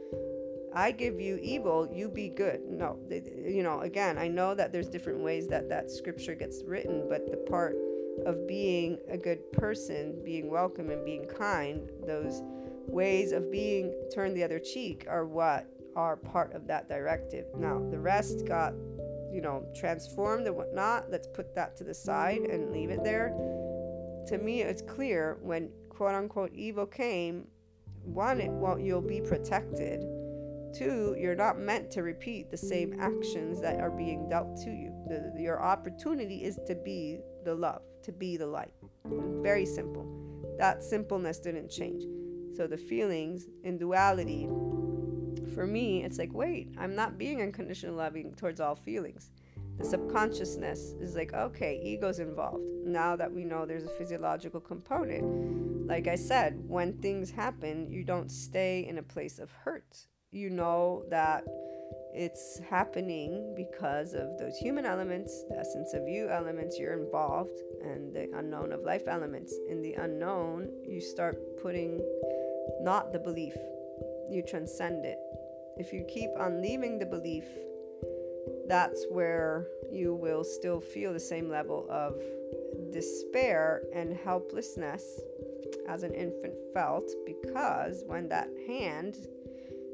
I give you evil, you be good. No, you know, again, I know that there's different ways that that scripture gets written, but the part of being a good person, being welcome and being kind, those ways of being turn the other cheek are what are part of that directive. Now, the rest got, you know, transformed and whatnot. Let's put that to the side and leave it there. To me, it's clear when quote-unquote evil came, one, it won't, you'll be protected. Two, you're not meant to repeat the same actions that are being dealt to you. The, your opportunity is to be the love, to be the light. Very simple. That simpleness didn't change. So the feelings in duality, for me, it's like, wait, I'm not being unconditional loving towards all feelings. The subconsciousness is like, okay, ego's involved. Now that we know there's a physiological component, like I said, when things happen, you don't stay in a place of hurt. You know that it's happening because of those human elements, the essence of you elements, you're involved, and the unknown of life elements. In the unknown, you start putting not the belief, you transcend it. If you keep on leaving the belief, that's where you will still feel the same level of despair and helplessness as an infant felt, because when that hand,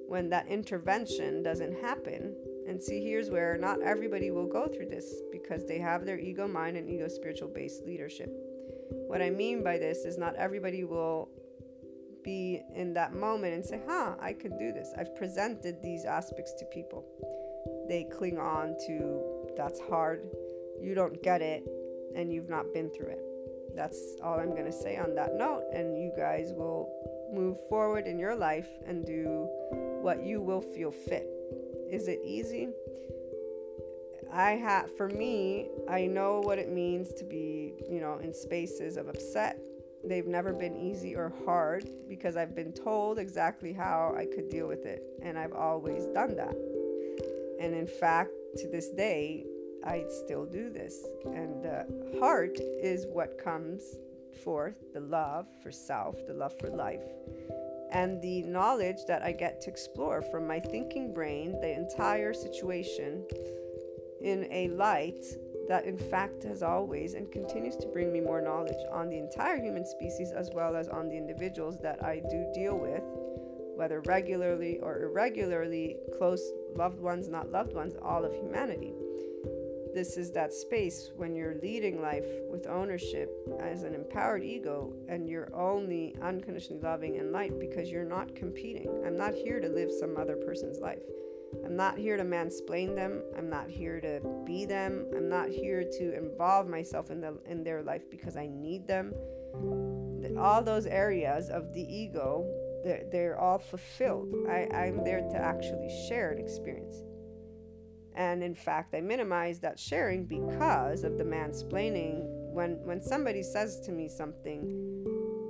when that intervention doesn't happen, and see, here's where not everybody will go through this because they have their ego mind and ego spiritual based leadership. What I mean by this is not everybody will be in that moment and say, huh, I can do this. I've presented these aspects to people. They cling on to, that's hard, you don't get it, and you've not been through it. That's all I'm going to say on that note, and you guys will move forward in your life and do what you will feel fit. Is it easy? I have, for me, I know what it means to be, you know, in spaces of upset. They've never been easy or hard because I've been told exactly how I could deal with it, and I've always done that. And in fact, to this day, I still do this. And the uh, heart is what comes forth, the love for self, the love for life, and the knowledge that I get to explore from my thinking brain, the entire situation in a light that in fact has always and continues to bring me more knowledge on the entire human species, as well as on the individuals that I do deal with, whether regularly or irregularly, close loved ones, not loved ones, all of humanity. This is that space when you're leading life with ownership as an empowered ego, and you're only unconditionally loving and light because you're not competing. I'm not here to live some other person's life. I'm not here to mansplain them. I'm not here to be them. I'm not here to involve myself in the, in their life because I need them. All those areas of the ego, They're, they're all fulfilled. I, I'm there to actually share an experience. And in fact, I minimize that sharing because of the mansplaining. When when somebody says to me something,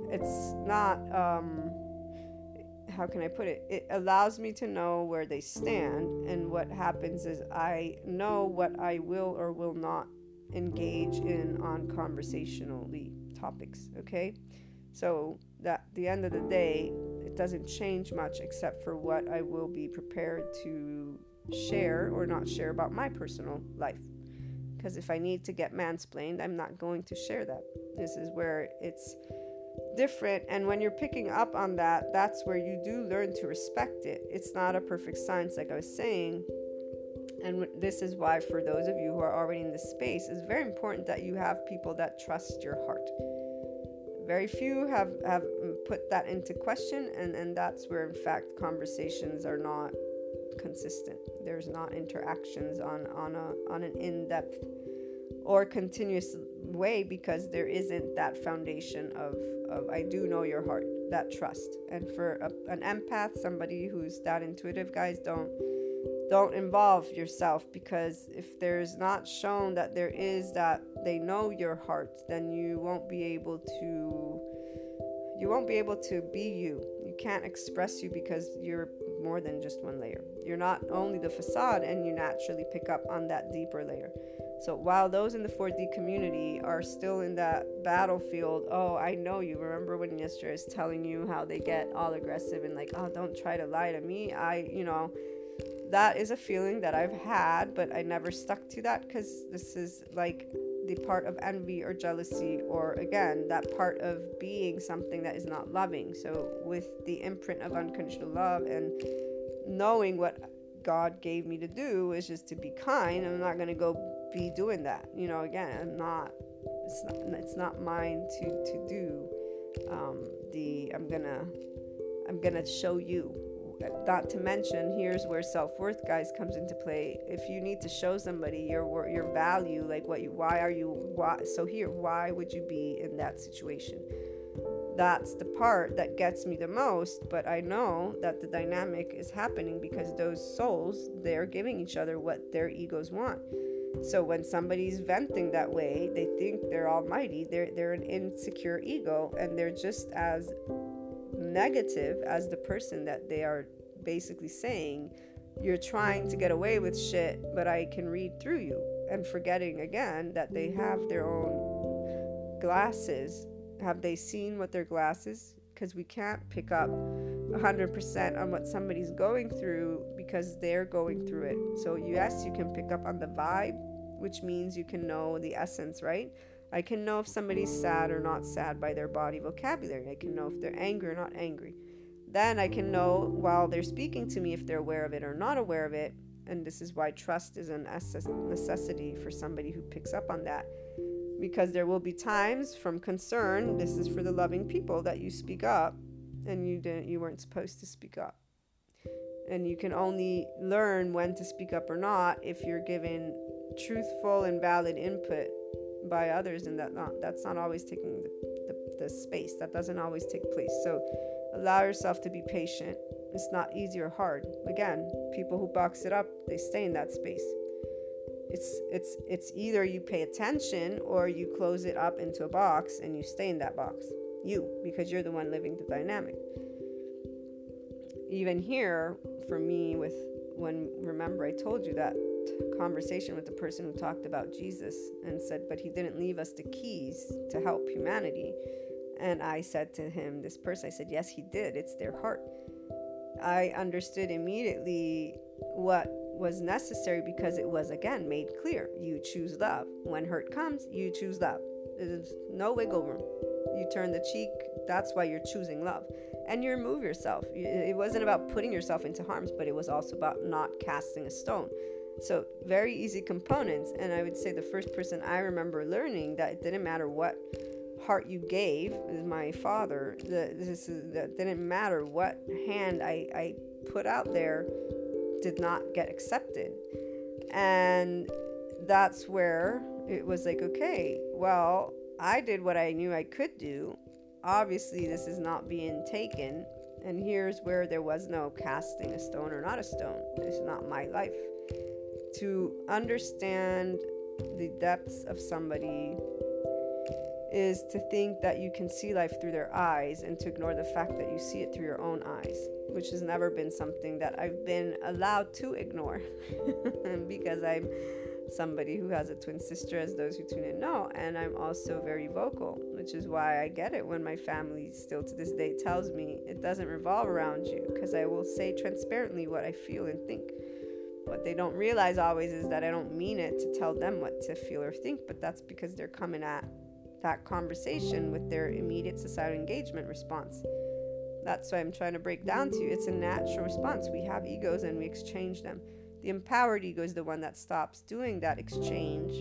it's not, um, how can I put it? It allows me to know where they stand. And what happens is I know what I will or will not engage in on conversationally topics, okay? So that at the end of the day, it doesn't change much except for what I will be prepared to share or not share about my personal life. Because if I need to get mansplained, I'm not going to share that. This is where it's different. And when you're picking up on that, that's where you do learn to respect it. It's not a perfect science, like I was saying. And this is why, for those of you who are already in this space, it's very important that you have people that trust your heart. Very few have, have put that into question, and, and that's where, in fact, conversations are not consistent. There's not interactions on, on, a, on an in-depth or continuous way because there isn't that foundation of, of I do know your heart, that trust. And for a, an empath, somebody who's that intuitive, guys, don't don't involve yourself, because if there's not shown that there is that they know your heart, then you won't be able to you won't be able to be you. You can't express you because you're more than just one layer. You're not only the facade, and you naturally pick up on that deeper layer. So while those in the four D community are still in that battlefield, oh, I know you. Remember when yesterday I was telling you how they get all aggressive and like, oh, don't try to lie to me. I, you know, that is a feeling that I've had, but I never stuck to that because this is like the part of envy or jealousy, or again, that part of being something that is not loving. So with the imprint of unconditional love and knowing what God gave me to do is just to be kind, I'm not going to go be doing that. You know, again, I'm not, it's not, it's not mine to, to do um, the, I'm going to, I'm going to show you. Not to mention, here's where self-worth, guys, comes into play. If you need to show somebody your your value, like what you, why are you, why, so here, why would you be in that situation? That's the part that gets me the most, but I know that the dynamic is happening because those souls, they're giving each other what their egos want. So when somebody's venting that way, they think they're almighty, they're, they're an insecure ego, and they're just as negative as the person that they are basically saying, you're trying to get away with shit, but I can read through you. And forgetting again that they have their own glasses. Have they seen what their glasses? Because we can't pick up one hundred percent on what somebody's going through because they're going through it. So yes, you can pick up on the vibe, which means you can know the essence, right? I can know if somebody's sad or not sad by their body vocabulary. I can know if they're angry or not angry. Then I can know while they're speaking to me if they're aware of it or not aware of it. And this is why trust is a necessity for somebody who picks up on that. Because there will be times from concern, this is for the loving people, that you speak up and you didn't, you weren't supposed to speak up. And you can only learn when to speak up or not if you're given truthful and valid input by others, and that not, that's not always taking the, the, the space, that doesn't always take place. So allow yourself to be patient. It's not easy or hard. Again, people who box it up, they stay in that space. It's it's it's either you pay attention or you close it up into a box and you stay in that box, you, because you're the one living the dynamic. Even here for me, with when, remember I told you that conversation with the person who talked about Jesus and said, but he didn't leave us the keys to help humanity. And I said to him, this person, I said, yes, he did. It's their heart. I understood immediately what was necessary because it was, again, made clear. You choose love. When hurt comes, you choose love. There's no wiggle room. You turn the cheek. That's why you're choosing love. And you remove yourself. It wasn't about putting yourself into harm's, but it was also about not casting a stone. So very easy components. And I would say the first person I remember learning that it didn't matter what heart you gave is my father. The, this is, that didn't matter what hand I, I put out there, did not get accepted. And that's where it was like, okay, well, I did what I knew I could do. Obviously, this is not being taken. And here's where there was no casting a stone or not a stone. It's not my life. To understand the depths of somebody is to think that you can see life through their eyes and to ignore the fact that you see it through your own eyes, which has never been something that I've been allowed to ignore because I'm somebody who has a twin sister, as those who tune in know, and I'm also very vocal, which is why I get it when my family still to this day tells me it doesn't revolve around you, because I will say transparently what I feel and think. What they don't realize always is that I don't mean it to tell them what to feel or think, but that's because they're coming at that conversation with their immediate societal engagement response. That's why I'm trying to break down to you. It's a natural response. We have egos and we exchange them. The empowered ego is the one that stops doing that exchange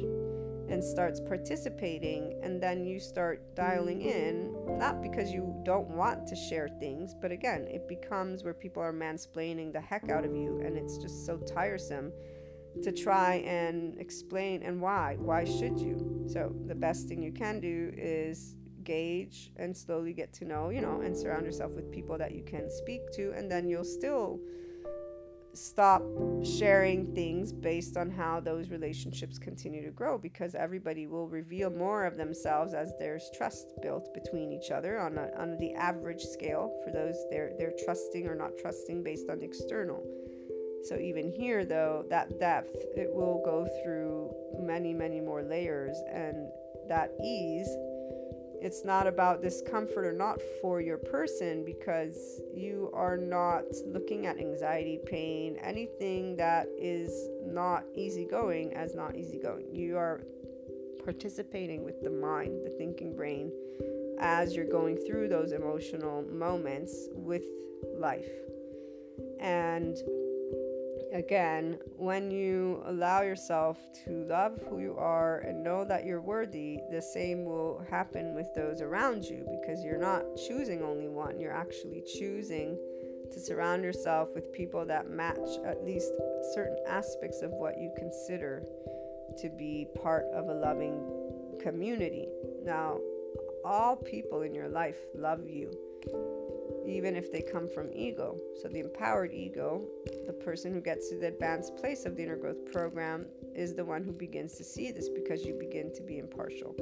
and starts participating, and then you start dialing in, not because you don't want to share things, but again, it becomes where people are mansplaining the heck out of you, and it's just so tiresome to try and explain, and why? Why should you? So the best thing you can do is gauge and slowly get to know, you know, and surround yourself with people that you can speak to, and then you'll still stop sharing things based on how those relationships continue to grow, because everybody will reveal more of themselves as there's trust built between each other on a, on the average scale for those they're they're trusting or not trusting based on the external. So even here though, that depth, it will go through many many more layers, and that ease, it's not about discomfort or not for your person, because you are not looking at anxiety, pain, anything that is not easygoing as not easygoing. You are participating with the mind, the thinking brain, as you're going through those emotional moments with life. And again, when you allow yourself to love who you are and know that you're worthy, the same will happen with those around you, because you're not choosing only one. You're actually choosing to surround yourself with people that match at least certain aspects of what you consider to be part of a loving community. Now, all people in your life love you, even if they come from ego. So the empowered ego, the person who gets to the advanced place of the inner growth program, is the one who begins to see this, because you begin to be impartial.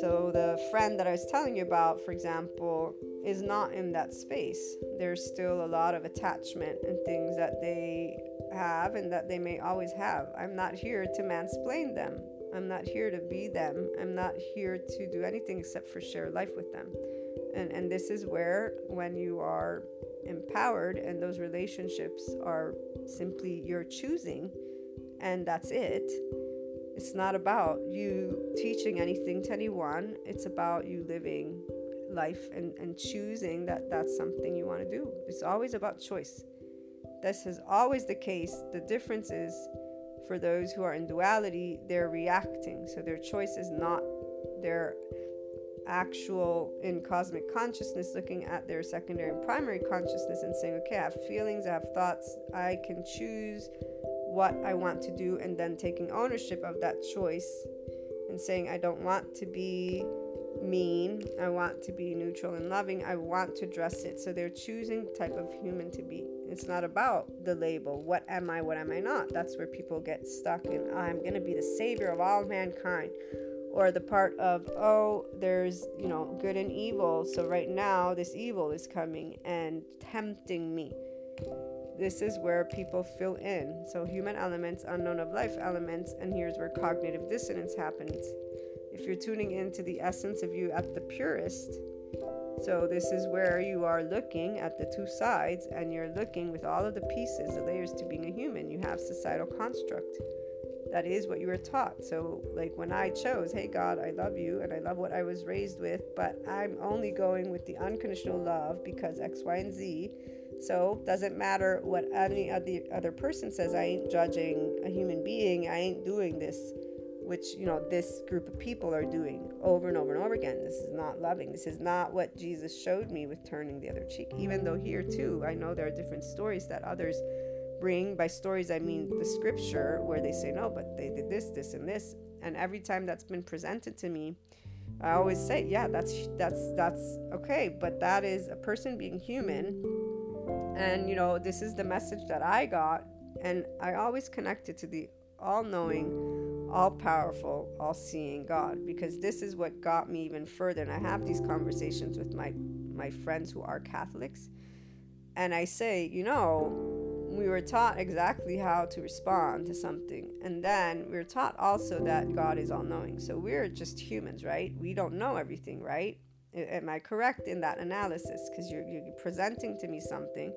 So the friend that I was telling you about, for example, is not in that space. There's still a lot of attachment and things that they have and that they may always have. I'm not here to mansplain them. I'm not here to be them. I'm not here to do anything except for share life with them. And and this is where, when you are empowered and those relationships are simply your choosing, and that's it. It's not about you teaching anything to anyone. It's about you living life and, and choosing that that's something you want to do. It's always about choice. This is always the case. The difference is, for those who are in duality, they're reacting. So their choice is not their actual in cosmic consciousness looking at their secondary and primary consciousness and saying, okay, I have feelings, I have thoughts, I can choose what I want to do, and then taking ownership of that choice and saying, I don't want to be mean, I want to be neutral and loving, I want to dress it. So they're choosing the type of human to be. It's not about the label, what am I, what am I not. That's where people get stuck in, I'm going to be the savior of all mankind, or the part of, oh, there's, you know, good and evil, so right now this evil is coming and tempting me. This is where people fill in. So human elements, unknown of life elements, and here's where cognitive dissonance happens. If you're tuning into the essence of you at the purest, so this is where you are looking at the two sides, and you're looking with all of the pieces, the layers to being a human. You have societal construct. That is what you were taught. So like when I chose, hey God, I love you and I love what I was raised with, but I'm only going with the unconditional love because X, Y, and Z. So doesn't matter what any other person says, I ain't judging a human being, I ain't doing this, which, you know, this group of people are doing over and over and over again. This is not loving. This is not what Jesus showed me with turning the other cheek. Even though here too, I know there are different stories that others bring. By stories, I mean the scripture, where they say, no, but they did this, this, and this. And every time that's been presented to me, I always say, yeah, that's, that's, that's okay. But that is a person being human. And, you know, this is the message that I got. And I always connected to the all-knowing, all-powerful, all-seeing God, because this is what got me even further. And I have these conversations with my my friends who are Catholics, and I say, you know, we were taught exactly how to respond to something, and then we were taught also that God is all-knowing, so we're just humans, right? We don't know everything, right? Am I correct in that analysis? Because you're, you're presenting to me something.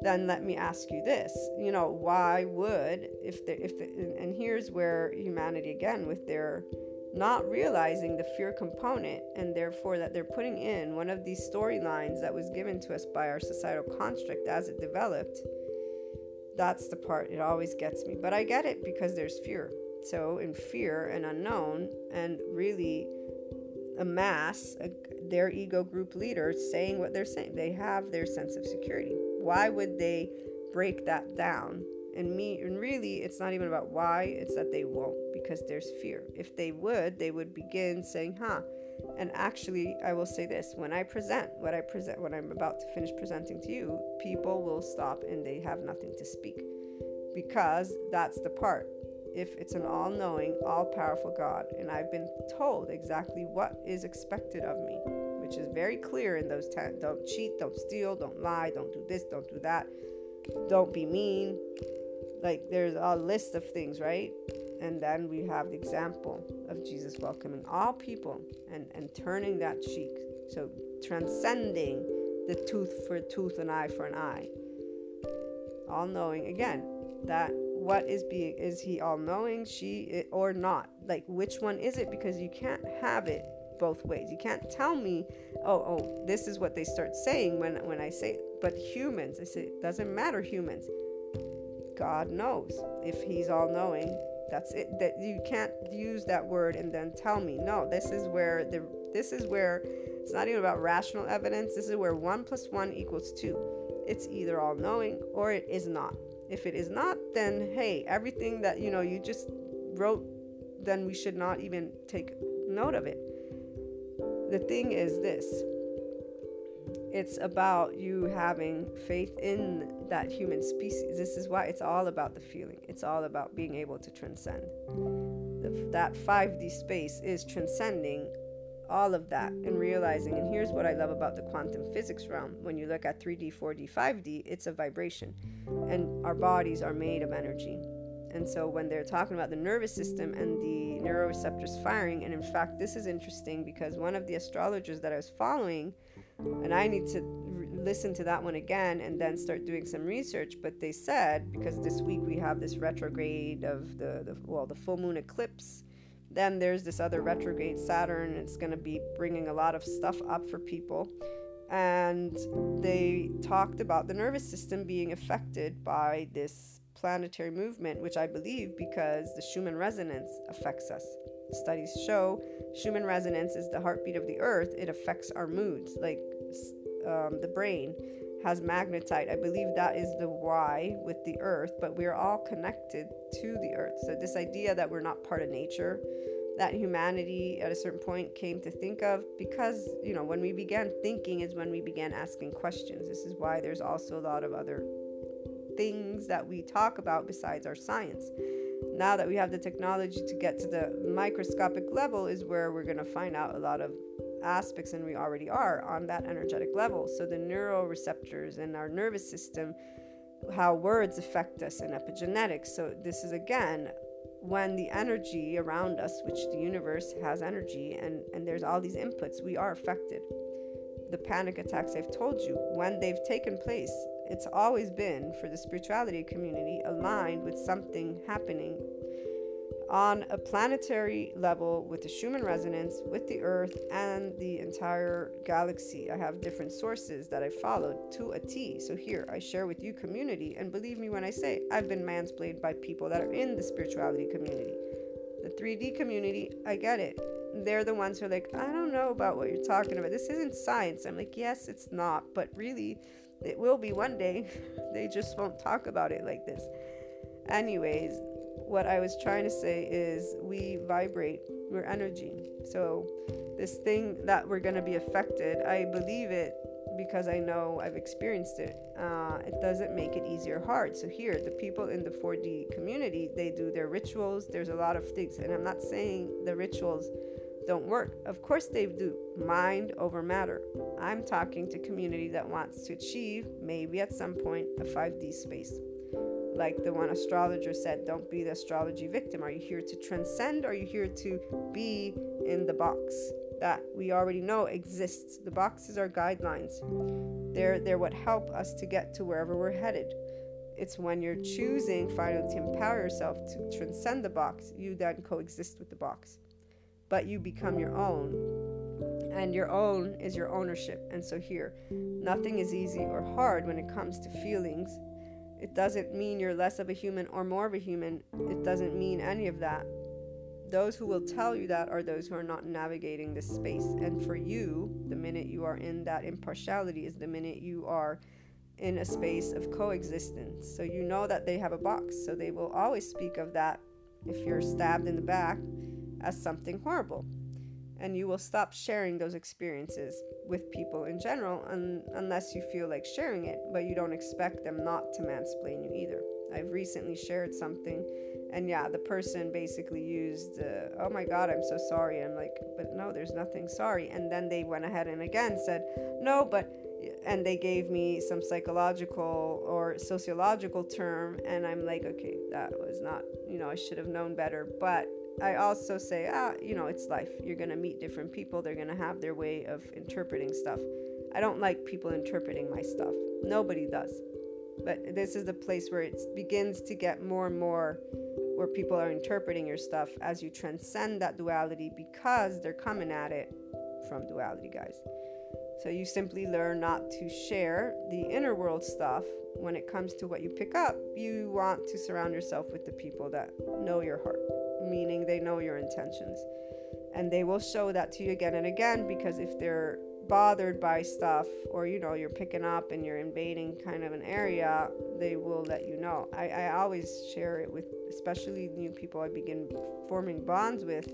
Then let me ask you this, you know, why would, if the, if the, and here's where humanity, again, with their not realizing the fear component, and therefore that they're putting in one of these storylines that was given to us by our societal construct as it developed. That's the part, it always gets me, but I get it, because there's fear. So in fear and unknown, and really a mass, a, their ego group leader saying what they're saying, they have their sense of security. Why would they break that down? And me, and really, it's not even about why, it's that they won't, because there's fear. If they would, they would begin saying, huh. And actually, I will say this, when I present, what I present, when I'm about to finish presenting to you, people will stop and they have nothing to speak, because that's the part. If it's an all-knowing, all-powerful God, and I've been told exactly what is expected of me, which is very clear in those times. Don't cheat, don't steal, don't lie, don't do this, don't do that, don't be mean. Like, there's a list of things, right? And then we have the example of Jesus welcoming all people and, and turning that cheek. So transcending the tooth for a tooth and eye for an eye. all-knowing. Again, that what is being, is he all-knowing, she, or not? Like, which one is it? Because you can't have it both ways. You can't tell me, oh, oh, this is what they start saying when, when I say, but humans, I say, it doesn't matter, humans. God knows if he's all-knowing. That's it. That you can't use that word and then tell me, no, this is where the, this is where it's not even about rational evidence. This is where one plus one equals two. It's either all-knowing or it is not. If it is not, then hey, everything that, you know, you just wrote, then we should not even take note of it. The thing is this, it's about you having faith in that human species. This is why it's all about the feeling. It's all about being able to transcend. The, that five D space is transcending all of that and realizing, and here's what I love about the quantum physics realm. When you look at three D, four D, five D, it's a vibration, and our bodies are made of energy. And so when they're talking about the nervous system and the neuroreceptors firing, and in fact, this is interesting because one of the astrologers that I was following, and I need to re- listen to that one again and then start doing some research, but they said, because this week we have this retrograde of the, the well, the full moon eclipse, then there's this other retrograde Saturn. It's going to be bringing a lot of stuff up for people. And they talked about the nervous system being affected by this planetary movement, which I believe because the Schumann resonance affects us. Studies show Schumann resonance is the heartbeat of the earth. It affects our moods. Like um, the brain has magnetite. I believe that is the why with the earth, but we're all connected to the earth. So this idea that we're not part of nature, that humanity at a certain point came to think of, because, you know, when we began thinking is when we began asking questions. This is why there's also a lot of other things that we talk about besides our science. Now that we have the technology to get to the microscopic level is where we're going to find out a lot of aspects, and we already are on that energetic level. So the neuroreceptors and our nervous system, how words affect us, and epigenetics. So this is again when the energy around us, which the universe has energy, and and there's all these inputs, we are affected. The panic attacks I've told you, when they've taken place, it's always been, for the spirituality community, aligned with something happening on a planetary level with the Schumann resonance, with the earth and the entire galaxy. I have different sources that I followed to a T. So here I share with you, community, and believe me when I say I've been mansplained by people that are in the spirituality community. The three D community, I get it. They're the ones who are like, I don't know about what you're talking about. This isn't science. I'm like, yes, it's not, but really, it will be one day. They just won't talk about it like this. Anyways, what I was trying to say is we vibrate, we're energy. So this thing that we're going to be affected, I believe it because I know I've experienced it. Uh, it doesn't make it easy or hard. So here, the people in the four D community, they do their rituals. There's a lot of things. And I'm not saying the rituals don't work. Of course they do. Mind over matter. I'm talking to community that wants to achieve, maybe at some point, a five D space. Like the one astrologer said, don't be the astrology victim. Are you here to transcend? Are you here to be in the box that we already know exists? The boxes are guidelines. They're, they're what help us to get to wherever we're headed. It's when you're choosing finally to empower yourself to transcend the box, you then coexist with the box. But you become your own, and your own is your ownership. And so here, nothing is easy or hard when it comes to feelings. It doesn't mean you're less of a human or more of a human. It doesn't mean any of that. Those who will tell you that are those who are not navigating this space. And for you, the minute you are in that impartiality is the minute you are in a space of coexistence. So you know that they have a box, so they will always speak of that if you're stabbed in the back as something horrible, and you will stop sharing those experiences with people in general un- unless you feel like sharing it, but you don't expect them not to mansplain you either. I've recently shared something, and yeah, the person basically used uh, oh my god, I'm so sorry. I'm like, but no, there's nothing sorry. And then they went ahead and again said no, but, and they gave me some psychological or sociological term, and I'm like, okay, that was not, you know, I should have known better. But I also say, ah, you know, it's life. You're going to meet different people. They're going to have their way of interpreting stuff. I don't like people interpreting my stuff. Nobody does. But this is the place where it begins to get more and more where people are interpreting your stuff as you transcend that duality, because they're coming at it from duality, guys. So you simply learn not to share the inner world stuff. When it comes to what you pick up, you want to surround yourself with the people that know your heart, meaning they know your intentions. And they will show that to you again and again, because if they're bothered by stuff, or you know, you're picking up and you're invading kind of an area, they will let you know. I, I always share it with, especially new people I begin forming bonds with,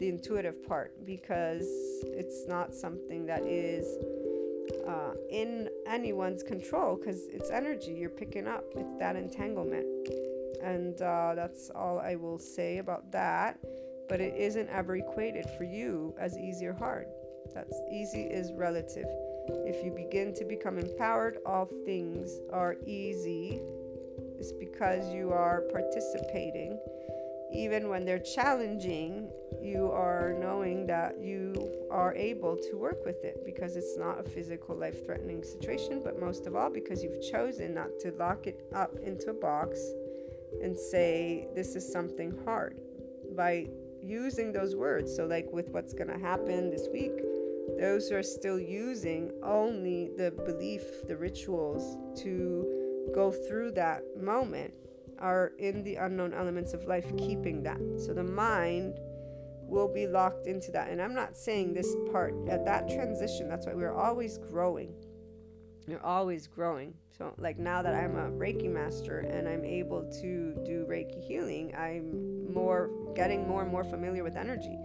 the intuitive part, because it's not something that is uh, in anyone's control, because it's energy you're picking up. It's that entanglement. And uh, that's all I will say about that. But it isn't ever equated for you as easy or hard. That's easy is relative. If you begin to become empowered, all things are easy. It's because you are participating. Even when they're challenging, you are knowing that you are able to work with it, because it's not a physical life-threatening situation, but most of all because you've chosen not to lock it up into a box and say this is something hard by using those words. So like with what's going to happen this week, those who are still using only the belief, the rituals to go through that moment, are in the unknown elements of life keeping that. So the mind will be locked into that. And I'm not saying this part at that transition, that's why we're always growing. You're always growing. So like now that I'm a Reiki master and I'm able to do Reiki healing, I'm more getting more and more familiar with energy.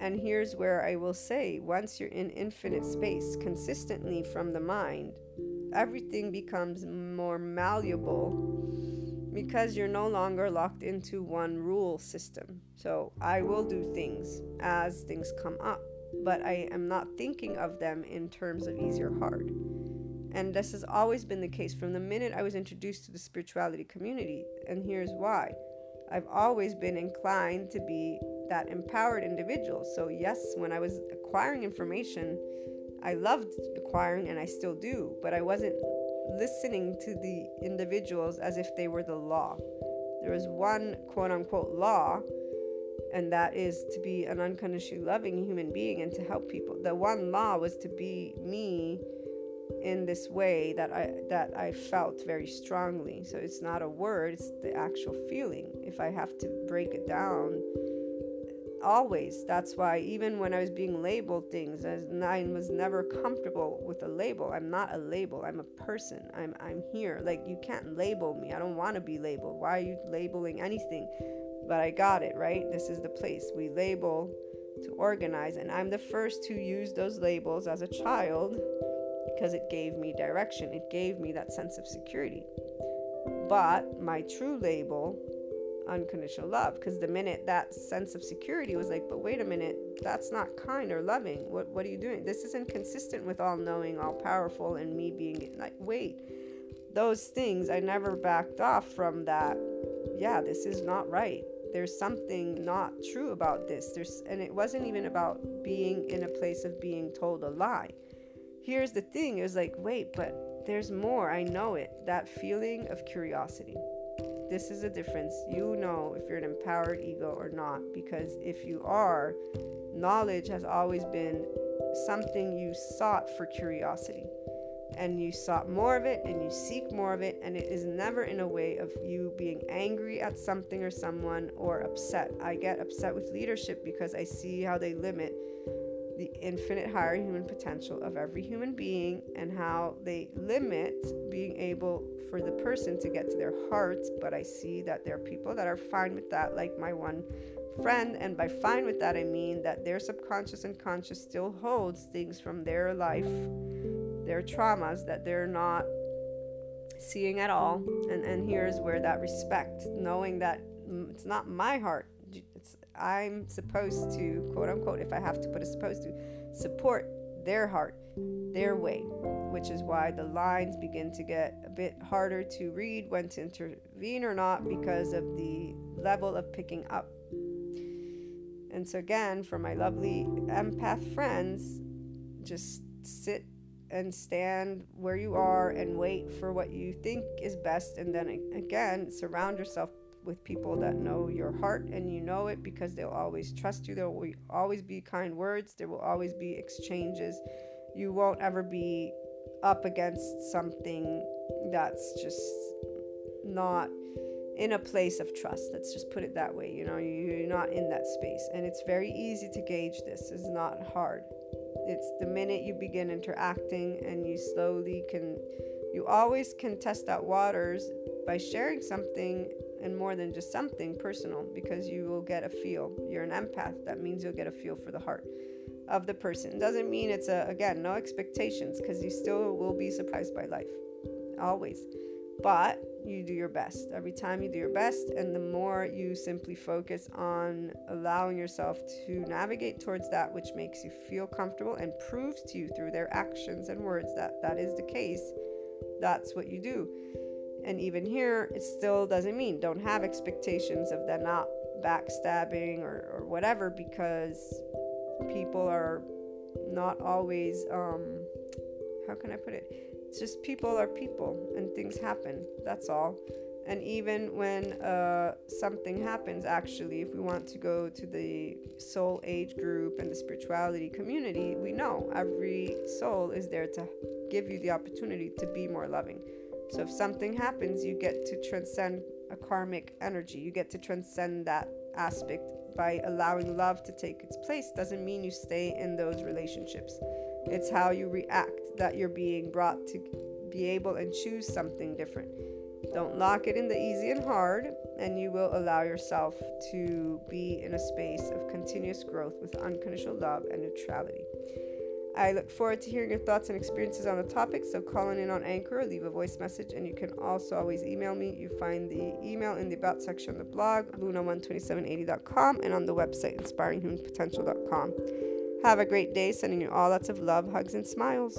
And here's where I will say, once you're in infinite space consistently from the mind, everything becomes more malleable, because you're no longer locked into one rule system. So I will do things as things come up, but I am not thinking of them in terms of easy or hard. And this has always been the case from the minute I was introduced to the spirituality community. And here's why. I've always been inclined to be that empowered individual. So yes, when I was acquiring information, I loved acquiring, and I still do, but I wasn't listening to the individuals as if they were the law. There is one quote-unquote law, and that is to be an unconditionally loving human being and to help people. The one law was to be me in this way that I that I felt very strongly. So it's not a word, it's the actual feeling. If I have to break it down, always. That's why even when I was being labeled things, I was never comfortable with a label. I'm not a label. I'm a person. I'm I'm here. Like, you can't label me. I don't want to be labeled. Why are you labeling anything? But I got it, right? This is the place. We label to organize. And I'm the first to use those labels as a child, because it gave me direction. It gave me that sense of security. But my true label, unconditional love, because the minute that sense of security was like, but wait a minute, that's not kind or loving. What what are you doing? This isn't consistent with all knowing, all powerful, and me being like, wait, those things, I never backed off from that. Yeah, this is not right. There's something not true about this. There's, and it wasn't even about being in a place of being told a lie. Here's the thing, it was like, wait, but there's more. I know it. That feeling of curiosity. This is the difference. You know if you're an empowered ego or not, because if you are, knowledge has always been something you sought for curiosity, and you sought more of it, and you seek more of it, and it is never in a way of you being angry at something or someone, or upset. I get upset with leadership because I see how they limit the infinite higher human potential of every human being, and how they limit being able for the person to get to their hearts. But I see that there are people that are fine with that, like my one friend. And by fine with that, I mean that their subconscious and conscious still holds things from their life, their traumas, that they're not seeing at all. And and here's where that respect, knowing that it's not my heart, it's I'm supposed to, quote unquote, if I have to put a supposed to, support their heart, their way, which is why the lines begin to get a bit harder to read when to intervene or not, because of the level of picking up. And so again, for my lovely empath friends, just sit and stand where you are and wait for what you think is best. And then again, surround yourself with people that know your heart and you know it, because they'll always trust you. There will always be kind words. There will always be exchanges. You won't ever be up against something that's just not in a place of trust. Let's just put it that way. You know, you're not in that space, and it's very easy to gauge. This is not hard. It's the minute you begin interacting, and you slowly can, you always can test out waters by sharing something, and more than just something personal, because you will get a feel. You're an empath. That means you'll get a feel for the heart of the person. Doesn't mean it's a, again, no expectations, because you still will be surprised by life, always. But you do your best. Every time you do your best, and the more you simply focus on allowing yourself to navigate towards that which makes you feel comfortable and proves to you through their actions and words that that is the case, that's what you do. And even here, it still doesn't mean don't have expectations of them not backstabbing or, or whatever, because people are not always, um, how can I put it? It's just people are people, and things happen, that's all. And even when uh, something happens, actually, if we want to go to the soul age group and the spirituality community, we know every soul is there to give you the opportunity to be more loving. So if something happens, you get to transcend a karmic energy. You get to transcend that aspect by allowing love to take its place. Doesn't mean you stay in those relationships. It's how you react that you're being brought to be able and choose something different. Don't lock it in the easy and hard, and you will allow yourself to be in a space of continuous growth with unconditional love and neutrality. I look forward to hearing your thoughts and experiences on the topic, so call in on Anchor or leave a voice message, and you can also always email me. You find the email in the About section of the blog, luna one two seven eight zero dot com, and on the website, inspiring human potential dot com. Have a great day, sending you all lots of love, hugs, and smiles.